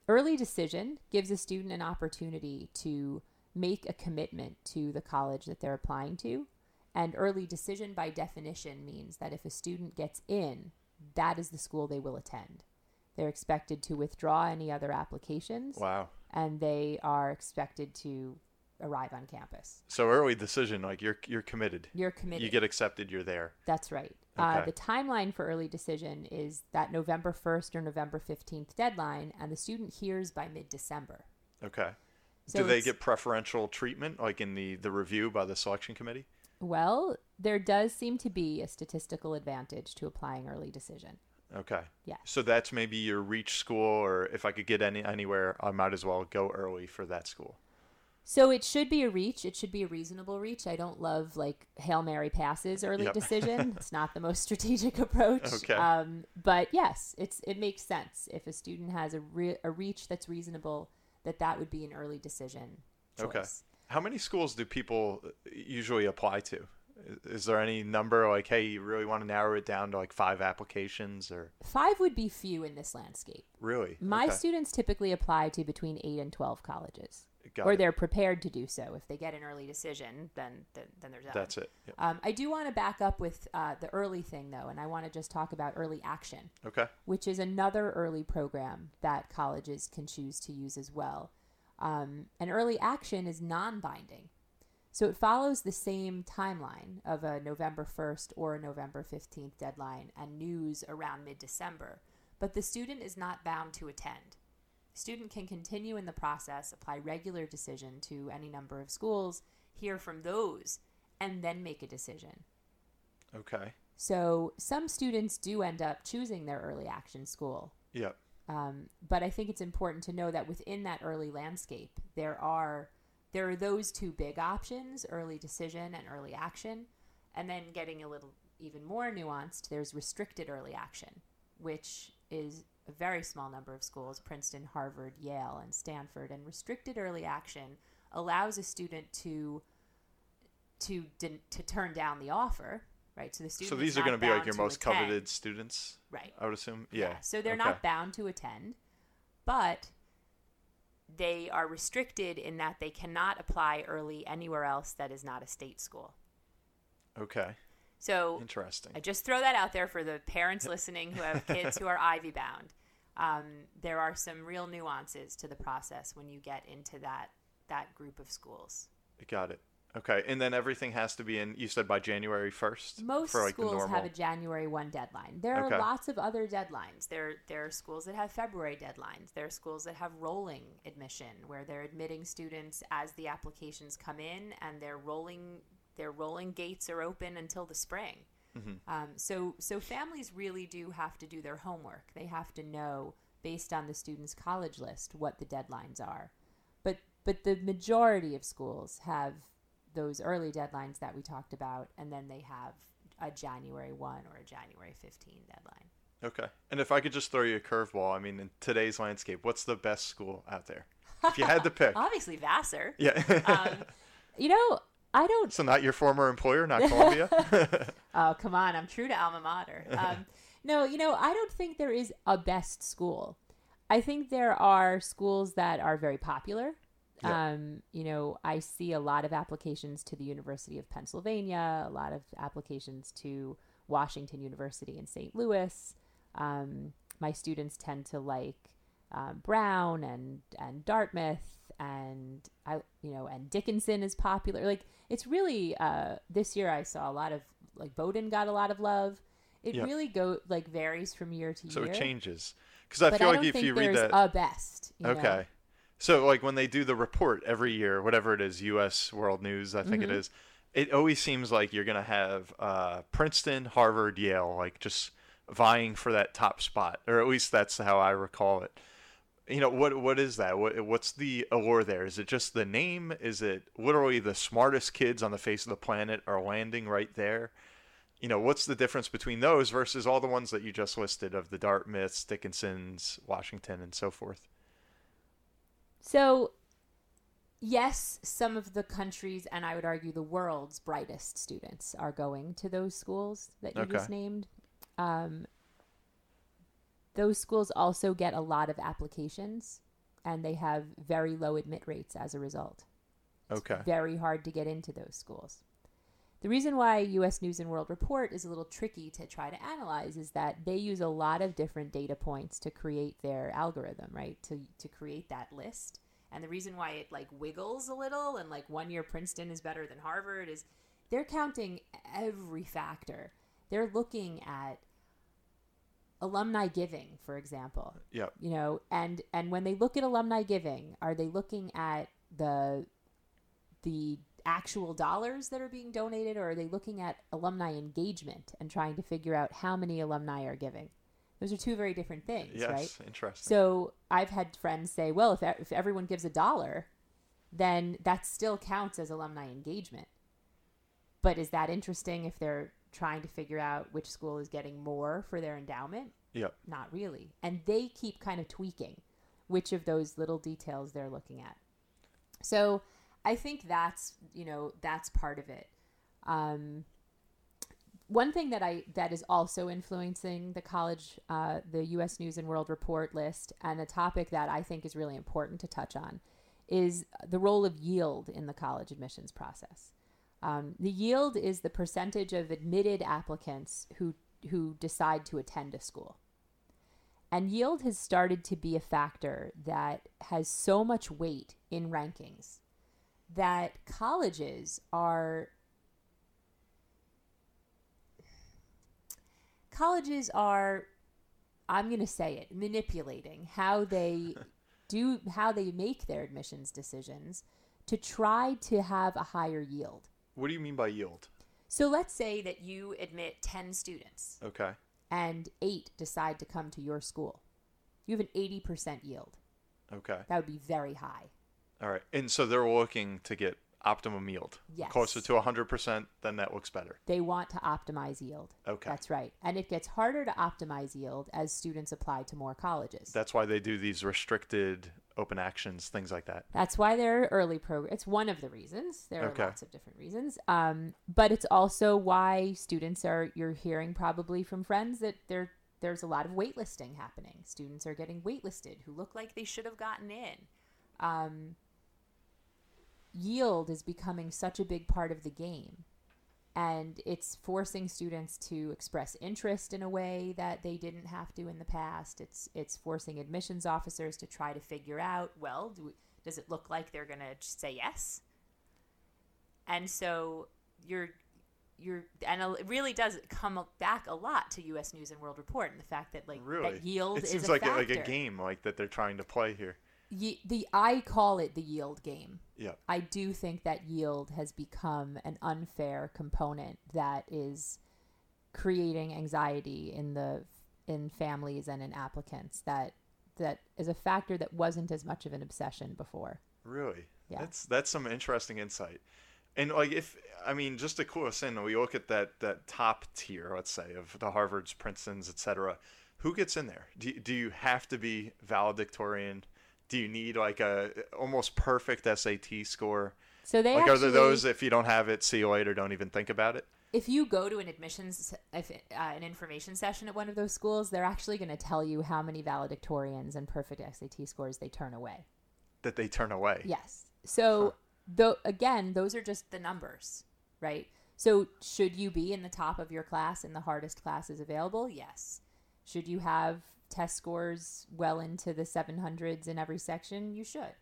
Early decision gives a student an opportunity to make a commitment to the college that they're applying to. And early decision, by definition, means that if a student gets in, that is the school they will attend. They're expected to withdraw any other applications. Wow. And they are expected to arrive on campus. So early decision, you're committed. You're committed. You get accepted, you're there. That's right. Okay. The timeline for early decision is that November 1st or November 15th deadline, and the student hears by mid-December. Okay. So do they get preferential treatment, in the review by the selection committee? Well, there does seem to be a statistical advantage to applying early decision. Okay. Yeah. So that's maybe your reach school, or if I could get anywhere, I might as well go early for that school. So it should be a reach. It should be a reasonable reach. I don't love Hail Mary passes early decision. It's not the most strategic approach. Okay. But yes, it makes sense. If a student has a reach that's reasonable, that would be an early decision choice. Okay. How many schools do people usually apply to? Is there any number hey, you really want to narrow it down to 5 applications? Or 5 would be few in this landscape. Really? My students typically apply to between 8 and 12 colleges. Got it. They're prepared to do so. If they get an early decision, then there's that. That's it. Yep. I do want to back up with the early thing, though, and I want to just talk about early action, which is another early program that colleges can choose to use as well. And early action is non-binding. So it follows the same timeline of a November 1st or a November 15th deadline and news around mid-December. But the student is not bound to attend. The student can continue in the process, apply regular decision to any number of schools, hear from those, and then make a decision. Okay. So some students do end up choosing their early action school. Yep. But I think it's important to know that within that early landscape, there are those two big options, early decision and early action. And then getting a little even more nuanced, there's restricted early action, which is a very small number of schools, Princeton, Harvard, Yale, and Stanford. And restricted early action allows a student to turn down the offer. Right. So these are going to be your most coveted students, right? I would assume. Yeah. So they're not bound to attend, but they are restricted in that they cannot apply early anywhere else that is not a state school. Okay. So interesting. I just throw that out there for the parents listening who have kids who are Ivy bound. There are some real nuances to the process when you get into that that group of schools. Got it. Okay. And then everything has to be in, you said by January 1st? Most for, like, schools have a January 1 deadline. There are lots of other deadlines. There are schools that have February deadlines. There are schools that have rolling admission, where they're admitting students as the applications come in, and their rolling gates are open until the spring. Mm-hmm. So families really do have to do their homework. They have to know, based on the student's college list, what the deadlines are. But the majority of schools have those early deadlines that we talked about, and then they have a January 1 or a January 15 deadline. Okay. And if I could just throw you a curveball, I mean, in today's landscape, what's the best school out there? If you had to pick. Obviously, Vassar. Yeah. I don't... So not your former employer, not Columbia? Oh, come on. I'm true to alma mater. I don't think there is a best school. I think there are schools that are very popular. Yeah. I see a lot of applications to the University of Pennsylvania, a lot of applications to Washington University in St. Louis. My students tend to like Brown and Dartmouth, and and Dickinson is popular. Like, it's really this year I saw a lot of, like, Bowdoin got a lot of love. It really varies from year to year. So it changes, because I feel like if you read that, a best. Okay. So, like, when they do the report every year, whatever it is, U.S. World News, I think it is, it always seems like you're going to have Princeton, Harvard, Yale, like, just vying for that top spot, or at least that's how I recall it. What is that? What's the allure there? Is it just the name? Is it literally the smartest kids on the face of the planet are landing right there? What's the difference between those versus all the ones that you just listed of the Dartmouths, Dickinsons, Washington, and so forth? So, yes, some of the country's, and I would argue the world's, brightest students are going to those schools that you just named. Those schools also get a lot of applications, and they have very low admit rates as a result. It's very hard to get into those schools. The reason why U.S. News and World Report is a little tricky to try to analyze is that they use a lot of different data points to create their algorithm, right? To create that list. And the reason why it, like, wiggles a little and, like, one year Princeton is better than Harvard is they're counting every factor. They're looking at alumni giving, for example. Yeah. And when they look at alumni giving, are they looking at the actual dollars that are being donated, or are they looking at alumni engagement and trying to figure out how many alumni are giving? Those are two very different things, right? Yes, interesting. So I've had friends say, well, if everyone gives $1, then that still counts as alumni engagement. But is that interesting if they're trying to figure out which school is getting more for their endowment? Yep. Not really. And they keep kind of tweaking which of those little details they're looking at. So I think that's part of it. One thing that is also influencing the college, the U.S. News and World Report list, and a topic that I think is really important to touch on, is the role of yield in the college admissions process. The yield is the percentage of admitted applicants who decide to attend a school. And yield has started to be a factor that has so much weight in rankings that colleges are, I'm going to say it, manipulating how they make their admissions decisions to try to have a higher yield. What do you mean by yield? So let's say that you admit 10 students. Okay. And 8 decide to come to your school. You have an 80% yield. Okay. That would be very high. All right. And so they're looking to get optimum yield. Yes. Closer to 100%, then that looks better. They want to optimize yield. Okay. That's right. And it gets harder to optimize yield as students apply to more colleges. That's why they do these restricted open actions, things like that. That's why there are early programs. It's one of the reasons. There are lots of different reasons. But it's also why students you're hearing probably from friends that there's a lot of waitlisting happening. Students are getting waitlisted who look like they should have gotten in. Yield is becoming such a big part of the game, and it's forcing students to express interest in a way that they didn't have to in the past. It's forcing admissions officers to try to figure out, well, do we, Does it look like they're going to say yes? And so and it really does come back a lot to U.S. News and World Report and the fact that that yield is a factor. It seems like a game that they're trying to play here. I call it the yield game. Yeah. I do think that yield has become an unfair component that is creating anxiety in families and in applicants that is a factor that wasn't as much of an obsession before. Really? Yeah. That's some interesting insight. And just to clue us in, we look at that top tier, let's say, of the Harvards, Princetons, et cetera. Who gets in there? Do you have to be valedictorian? Do you need a almost perfect SAT score? So they are there those, if you don't have it, see you later, don't even think about it? If you go to an information session at one of those schools, they're actually going to tell you how many valedictorians and perfect SAT scores they turn away. That they turn away? Yes. So... Huh. Though again, those are just the numbers, right? So should you be in the top of your class in the hardest classes available? Yes. Should you have test scores well into the 700s in every section? You should.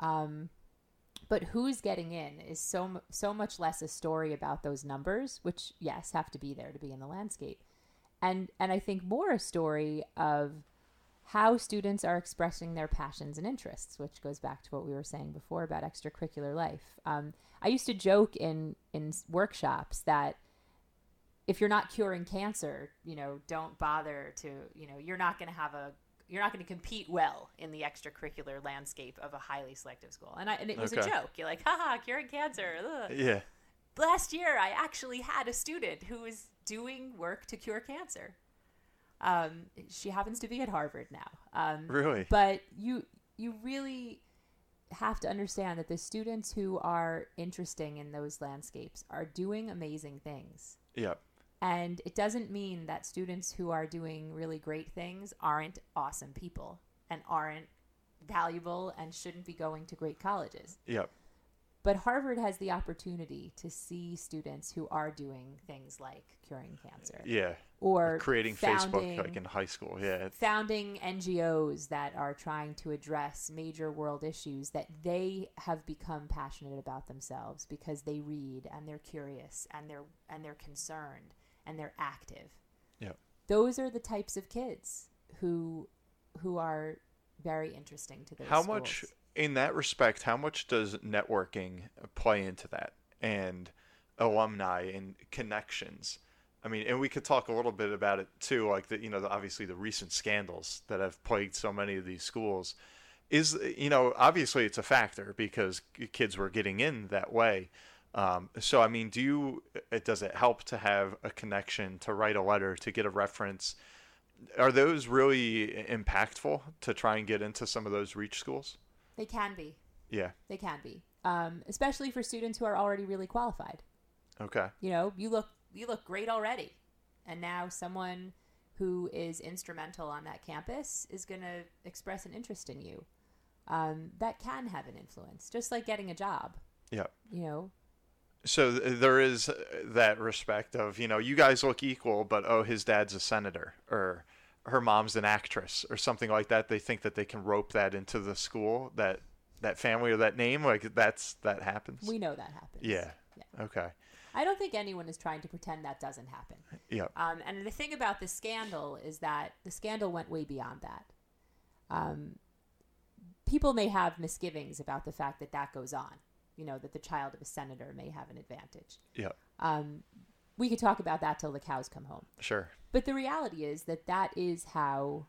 But who's getting in is so much less a story about those numbers, which, yes, have to be there to be in the landscape. And I think more a story of how students are expressing their passions and interests, which goes back to what we were saying before about extracurricular life. I used to joke in workshops that if you're not curing cancer, don't bother to, you're not going to compete well in the extracurricular landscape of a highly selective school. And it was a joke. You're like, haha, curing cancer. Ugh. Yeah. Last year, I actually had a student who was doing work to cure cancer. She happens to be at Harvard now. Really? But you really have to understand that the students who are interesting in those landscapes are doing amazing things. Yeah. And it doesn't mean that students who are doing really great things aren't awesome people and aren't valuable and shouldn't be going to great colleges. Yeah. But Harvard has the opportunity to see students who are doing things like curing cancer. Yeah. Or creating Facebook in high school. Yeah. Founding NGOs that are trying to address major world issues that they have become passionate about themselves because they read and they're curious and they're concerned and they're active. Yeah. Those are the types of kids who are very interesting to those schools. In that respect, how much does networking play into that, and alumni and connections? I mean, and we could talk a little bit about it too, obviously the recent scandals that have plagued so many of these schools is, obviously it's a factor because kids were getting in that way. So, I mean, does it help to have a connection, to write a letter, to get a reference? Are those really impactful to try and get into some of those reach schools? They can be. Yeah. They can be. Especially for students who are already really qualified. Okay. You look great already. And now someone who is instrumental on that campus is going to express an interest in you. That can have an influence, just like getting a job. Yeah. So there is that respect of, you guys look equal, but, oh, his dad's a senator or her mom's an actress or something like that. They think that they can rope that into the school, that family or that name. That happens. We know that happens. Yeah. Okay. I don't think anyone is trying to pretend that doesn't happen. Yeah. And the thing about the scandal is that the scandal went way beyond that. People may have misgivings about the fact that goes on, that the child of a senator may have an advantage. Yeah. We could talk about that till the cows come home. Sure. But the reality is that is how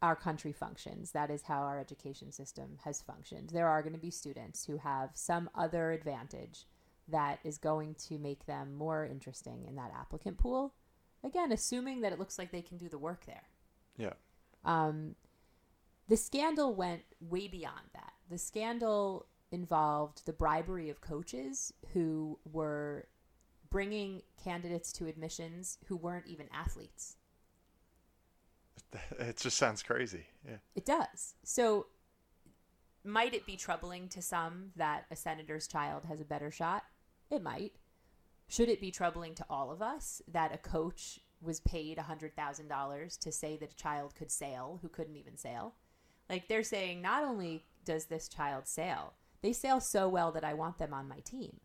our country functions. That is how our education system has functioned. There are going to be students who have some other advantage that is going to make them more interesting in that applicant pool. Again, assuming that it looks like they can do the work there. Yeah. The scandal went way beyond that. The scandal involved the bribery of coaches who were bringing candidates to admissions who weren't even athletes. It just sounds crazy. Yeah. It does. So might it be troubling to some that a senator's child has a better shot? It might. Should it be troubling to all of us that a coach was paid $100,000 to say that a child could sail who couldn't even sail? They're saying not only does this child sail? They sail so well that I want them on my team.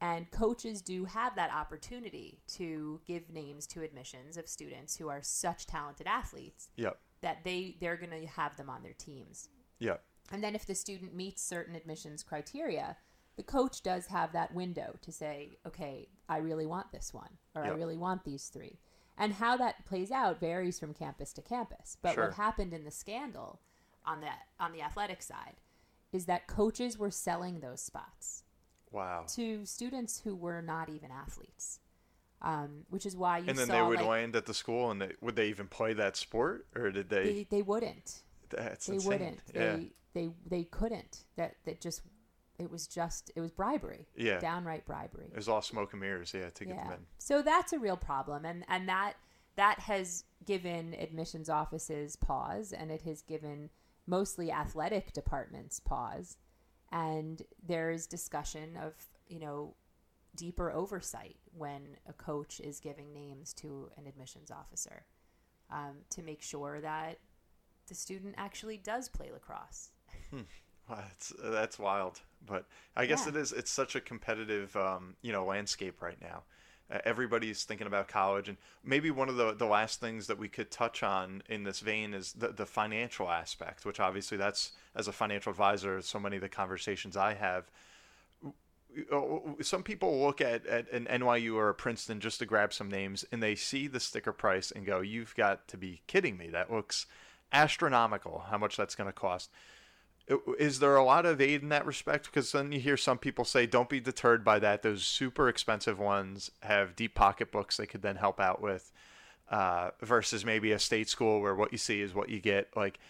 And coaches do have that opportunity to give names to admissions of students who are such talented athletes yep. that they're going to have them on their teams. Yeah. And then if the student meets certain admissions criteria, the coach does have that window to say, okay, I really want this one, or yep. I really want these three. And how that plays out varies from campus to campus. But sure. what happened in the scandal on the athletic side is that coaches were selling those spots wow. to students who were not even athletes, which is why you saw. And then they would land at the school, and would they even play that sport, or did they? They wouldn't. That's insane. Wouldn't. Yeah. They couldn't. That just. It was bribery. Yeah. Downright bribery. It was all smoke and mirrors, yeah, to get yeah. them in. So that's a real problem. And that has given admissions offices pause, and it has given mostly athletic departments pause. And there is discussion of, deeper oversight when a coach is giving names to an admissions officer to make sure that the student actually does play lacrosse. Wow, that's wild, but I guess yeah. it's such a competitive, landscape right now. Everybody's thinking about college, and maybe one of the last things that we could touch on in this vein is the financial aspect, which obviously that's, as a financial advisor, so many of the conversations I have. Some people look at an NYU or a Princeton just to grab some names, and they see the sticker price and go, you've got to be kidding me. That looks astronomical, how much that's going to cost. Is there a lot of aid in that respect? Because then you hear some people say, don't be deterred by that. Those super expensive ones have deep pocketbooks they could then help out with versus maybe a state school where what you see is what you get. Like,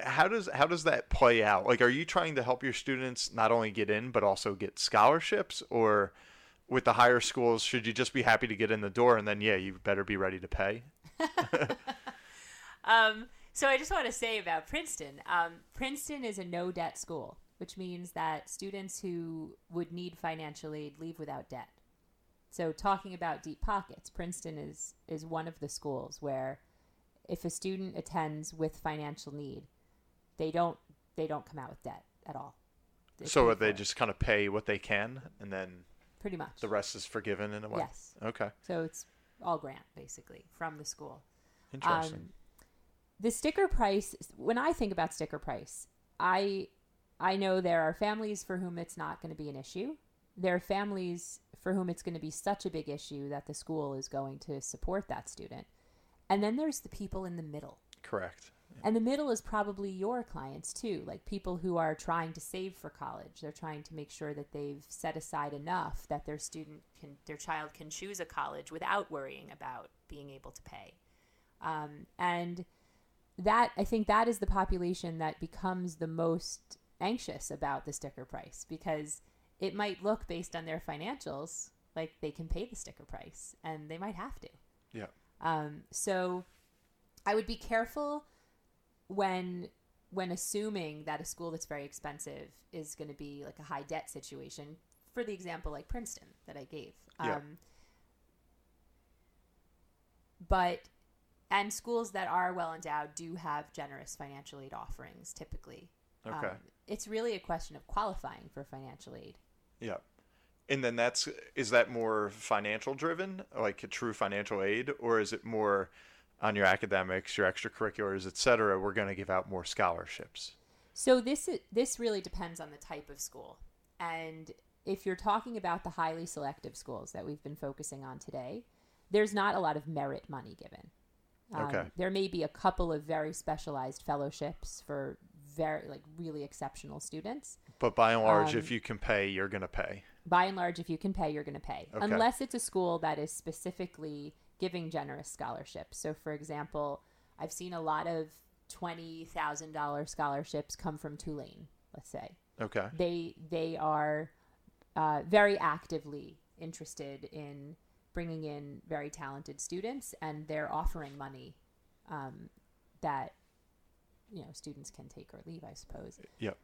how does that play out? Like, are you trying to help your students not only get in, but also get scholarships? Or with the higher schools, should you just be happy to get in the door and then, yeah, you better be ready to pay? So I just want to say about Princeton, Princeton is a no-debt school, which means that students who would need financial aid leave without debt. So talking about deep pockets, Princeton is one of the schools where if a student attends with financial need, they don't come out with debt at all. So they just kind of pay what they can, and then pretty much the rest is forgiven in a way? Yes. Okay. So it's all grant, basically, from the school. Interesting. The sticker price, when I think about sticker price, I know there are families for whom it's not going to be an issue. There are families for whom it's going to be such a big issue that the school is going to support that student. And then there's the people in the middle. Correct. Yeah. And the middle is probably your clients too, like people who are trying to save for college. They're trying to make sure that they've set aside enough that their child can choose a college without worrying about being able to pay. That I think that is the population that becomes the most anxious about the sticker price, because it might look, based on their financials, like they can pay the sticker price, and they might have to. Yeah. So I would be careful when assuming that a school that's very expensive is going to be like a high debt situation, for the example like Princeton that I gave. Yeah. And schools that are well-endowed do have generous financial aid offerings, typically. Okay. It's really a question of qualifying for financial aid. Yeah. And then is that more financial-driven, like a true financial aid? Or is it more on your academics, your extracurriculars, et cetera, we're going to give out more scholarships? So this really depends on the type of school. And if you're talking about the highly selective schools that we've been focusing on today, there's not a lot of merit money given. Okay. There may be a couple of very specialized fellowships for really exceptional students. But by and large, if you can pay, you're going to pay. Okay. Unless it's a school that is specifically giving generous scholarships. So, for example, I've seen a lot of $20,000 scholarships come from Tulane, let's say. Okay. They are very actively interested in bringing in very talented students, and they're offering money that, students can take or leave, I suppose. Yep.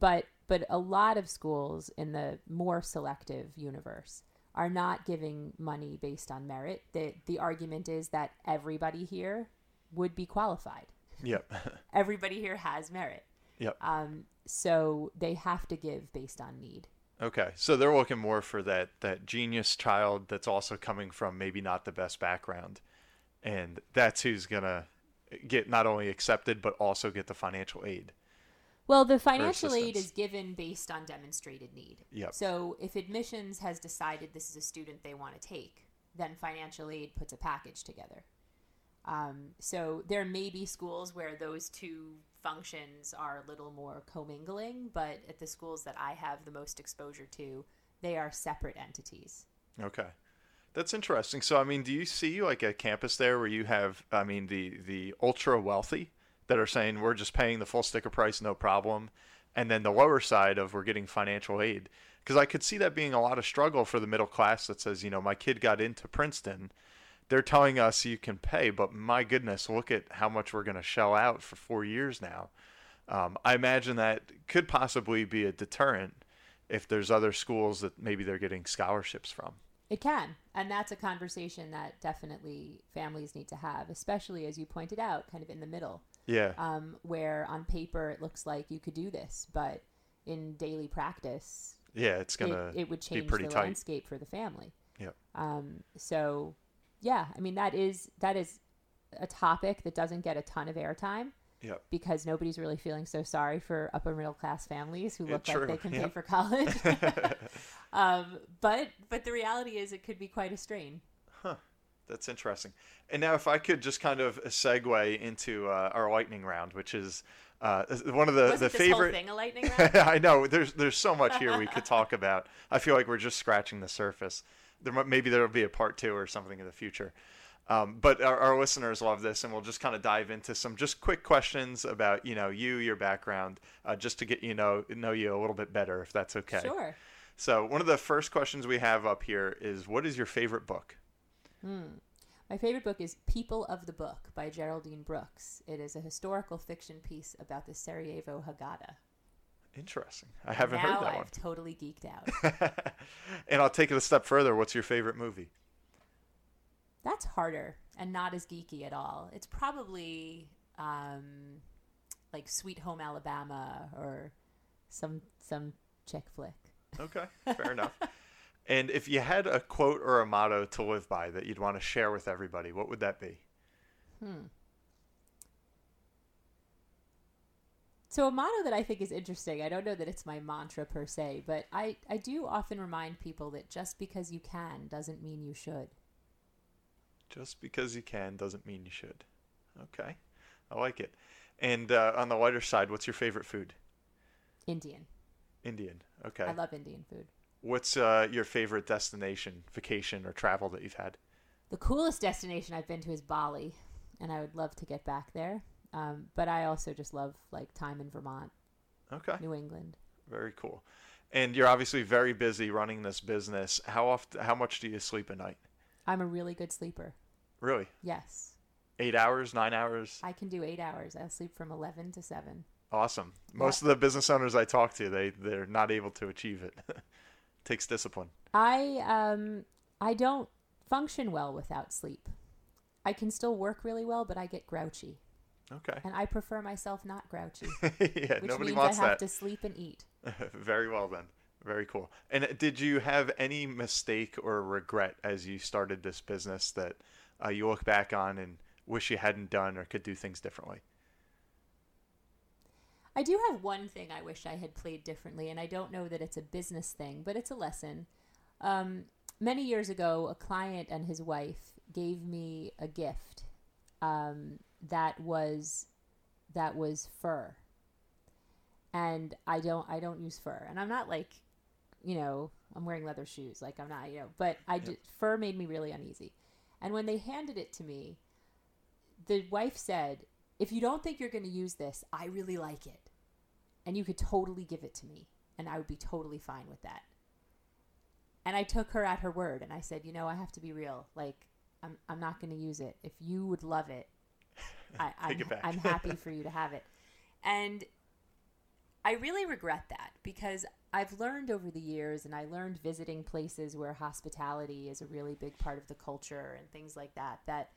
But a lot of schools in the more selective universe are not giving money based on merit. The argument is that everybody here would be qualified. Yep. Everybody here has merit. Yep. So they have to give based on need. Okay. So they're looking more for that genius child that's also coming from maybe not the best background. And that's who's going to get not only accepted, but also get the financial aid. Well, the financial aid is given based on demonstrated need. Yep. So if admissions has decided this is a student they want to take, then financial aid puts a package together. So there may be schools where those two functions are a little more commingling, but at the schools that I have the most exposure to, they are separate entities. Okay. That's interesting. So, I mean, do you see like a campus there where you have, I mean, the ultra wealthy that are saying we're just paying the full sticker price, no problem. And then the lower side of we're getting financial aid. Because I could see that being a lot of struggle for the middle class that says, you know, my kid got into Princeton. They're telling us you can pay, but my goodness, look at how much we're going to shell out for 4 years now. I imagine that could possibly be a deterrent if there's other schools that maybe they're getting scholarships from. It can. And that's a conversation that definitely families need to have, especially as you pointed out, kind of in the middle. Yeah. Where on paper it looks like you could do this, but in daily practice, yeah, it's gonna it would change the tight landscape for the family. Yeah. So yeah, I mean that is a topic that doesn't get a ton of airtime. Yep. Because nobody's really feeling so sorry for upper middle class families who look like they can pay for college. But the reality is it could be quite a strain. Huh. That's interesting. And now if I could just kind of segue into our lightning round, which is one of the favorite whole thing a lightning round? I know there's so much here we could talk about. I feel like we're just scratching the surface. Maybe there'll be a part two or something in the future. But our listeners love this, and we'll just kind of dive into some just quick questions about, you know, your background, just to get, you know you a little bit better, if that's okay. Sure. So one of the first questions we have up here is, what is your favorite book? My favorite book is People of the Book by Geraldine Brooks. It is a historical fiction piece about the Sarajevo Haggadah. Interesting. I haven't heard that one. Now I've totally geeked out. And I'll take it a step further. What's your favorite movie? That's harder and not as geeky at all. It's probably like Sweet Home Alabama or some chick flick. Okay, fair enough. And if you had a quote or a motto to live by that you'd want to share with everybody, what would that be? So a motto that I think is interesting, I don't know that it's my mantra per se, but I do often remind people that just because you can doesn't mean you should. Just because you can doesn't mean you should. Okay. I like it. And on the lighter side, what's your favorite food? Indian. Okay. I love Indian food. What's your favorite destination, vacation, or travel that you've had? The coolest destination I've been to is Bali, and I would love to get back there. But I also just love like time in Vermont. Okay. New England. Very cool. And you're obviously very busy running this business. How much do you sleep a night? I'm a really good sleeper. Really? Yes. 8 hours, 9 hours? I can do 8 hours. I sleep from 11 to 7. Awesome. Most of the business owners I talk to, they're not able to achieve it. It takes discipline. I don't function well without sleep. I can still work really well, but I get grouchy. Okay. And I prefer myself not grouchy. Yeah, nobody wants that. Which means I have to sleep and eat. Very well then. Very cool. And did you have any mistake or regret as you started this business that you look back on and wish you hadn't done or could do things differently? I do have one thing I wish I had played differently, and I don't know that it's a business thing, but it's a lesson. Many years ago, a client and his wife gave me a gift that was fur. And I don't use fur. And I'm not like, you know, I'm wearing leather shoes. Like I'm not, you know, but fur made me really uneasy. And when they handed it to me, the wife said, if you don't think you're going to use this, I really like it. And you could totally give it to me. And I would be totally fine with that. And I took her at her word. And I said, you know, I have to be real. Like I'm not going to use it. If you would love it, I'm happy for you to have it. And I really regret that because I've learned over the years, and I learned visiting places where hospitality is a really big part of the culture and things like that, that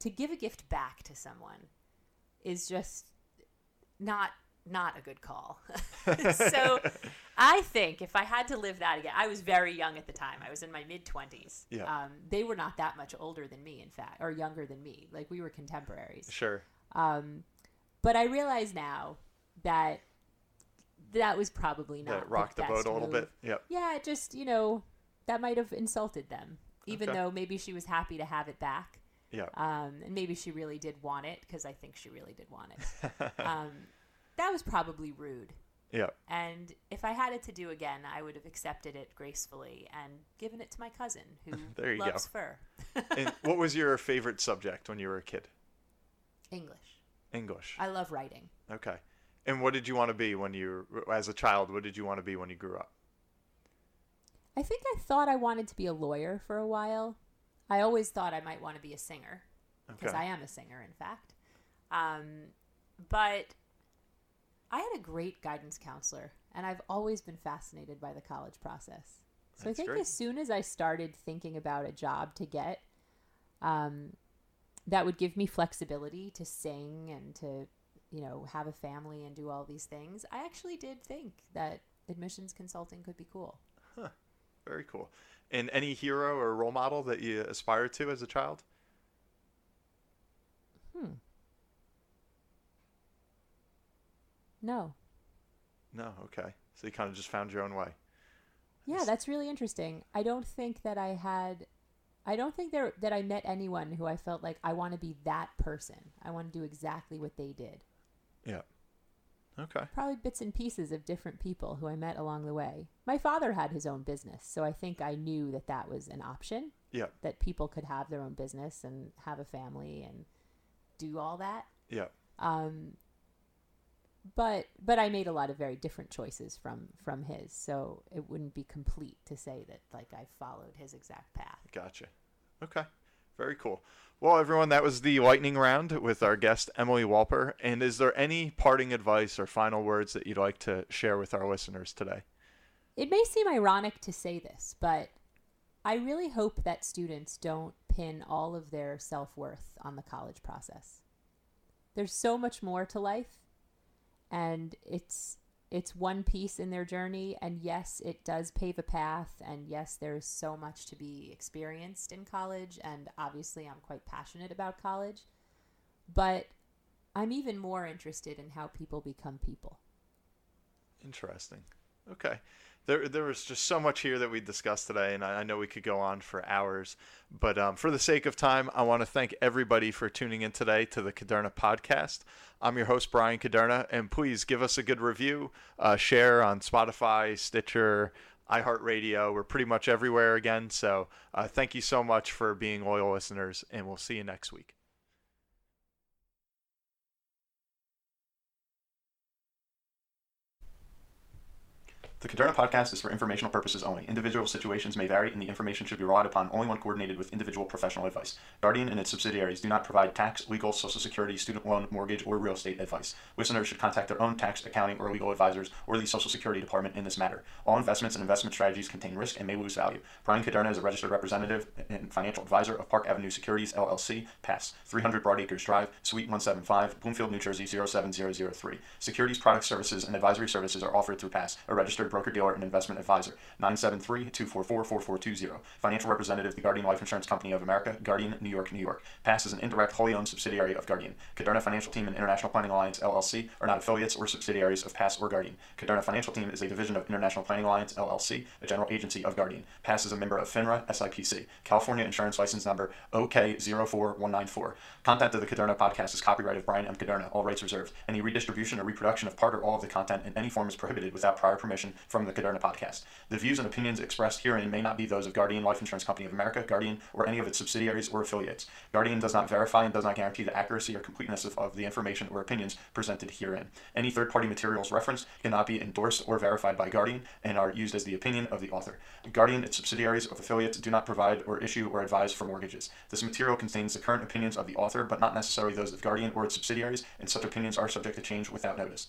to give a gift back to someone is just not not a good call. So I think if I had to live that again, I was very young at the time. I was in my mid-20s. Yeah. They were not that much older than me, in fact, or younger than me. Like, we were contemporaries. Sure. But I realize now that that was probably not rocked the boat a little bit. Yep. Yeah, just, you know, that might have insulted them, even though maybe she was happy to have it back. Yeah. And maybe she really did want it, because I think she really did want it. That was probably rude. Yeah. And if I had it to do again, I would have accepted it gracefully and given it to my cousin, who loves fur. And what was your favorite subject when you were a kid? English. I love writing. Okay. And what did you want to be when you, as a child, what did you want to be when you grew up? I think I thought I wanted to be a lawyer for a while. I always thought I might want to be a singer, because I am a singer, in fact. But I had a great guidance counselor, and I've always been fascinated by the college process. So I think as soon as I started thinking about a job to get, that would give me flexibility to sing and to, you know, have a family and do all these things, I actually did think that admissions consulting could be cool. Huh. Very cool. And any hero or role model that you aspire to as a child? No. Okay. So you kind of just found your own way. Yeah, that's really interesting. I don't think that I met anyone who I felt like I want to be that person. I want to do exactly what they did. Yeah. Okay. Probably bits and pieces of different people who I met along the way. My father had his own business, so I think I knew that that was an option. Yeah. That people could have their own business and have a family and do all that. Yeah. But I made a lot of very different choices from his, so it wouldn't be complete to say that, like, I followed his exact path. Gotcha. Okay. Very cool. Well, everyone, that was the lightning round with our guest, Emily Wolper. And is there any parting advice or final words that you'd like to share with our listeners today? It may seem ironic to say this, but I really hope that students don't pin all of their self-worth on the college process. There's so much more to life, and it's one piece in their journey. And yes, it does pave a path. And yes, there's so much to be experienced in college. And obviously, I'm quite passionate about college. But I'm even more interested in how people become people. Interesting. Okay. There was just so much here that we discussed today, and I know we could go on for hours. But for the sake of time, I want to thank everybody for tuning in today to the Caderna Podcast. I'm your host, Brian Caderna, and please give us a good review. Share on Spotify, Stitcher, iHeartRadio. We're pretty much everywhere again. So thank you so much for being loyal listeners, and we'll see you next week. The Caderna Podcast is for informational purposes only. Individual situations may vary, and the information should be relied upon only when coordinated with individual professional advice. Guardian and its subsidiaries do not provide tax, legal, social security, student loan, mortgage, or real estate advice. Listeners should contact their own tax, accounting, or legal advisors or the Social Security Department in this matter. All investments and investment strategies contain risk and may lose value. Brian Caderna is a registered representative and financial advisor of Park Avenue Securities, LLC, PASS, 300 Broad Acres Drive, Suite 175, Bloomfield, New Jersey, 07003. Securities, products, services, and advisory services are offered through PASS, a registered broker-dealer and investment advisor. 973-244-4420. Financial representative, the Guardian Life Insurance Company of America, Guardian, New York, New York. PASS is an indirect, wholly owned subsidiary of Guardian. Caderna Financial Team and International Planning Alliance, LLC, are not affiliates or subsidiaries of PASS or Guardian. Caderna Financial Team is a division of International Planning Alliance, LLC, a general agency of Guardian. PASS is a member of FINRA, SIPC. California Insurance License Number OK04194. Content of the Caderna Podcast is copyright of Brian M. Caderna. All rights reserved. Any redistribution or reproduction of part or all of the content in any form is prohibited without prior permission from the Caderna Podcast. The views and opinions expressed herein may not be those of Guardian Life Insurance Company of America, Guardian, or any of its subsidiaries or affiliates. Guardian does not verify and does not guarantee the accuracy or completeness of the information or opinions presented herein. Any third-party materials referenced cannot be endorsed or verified by Guardian and are used as the opinion of the author. Guardian, its subsidiaries or affiliates do not provide or issue or advise for mortgages. This material contains the current opinions of the author, but not necessarily those of Guardian or its subsidiaries, and such opinions are subject to change without notice.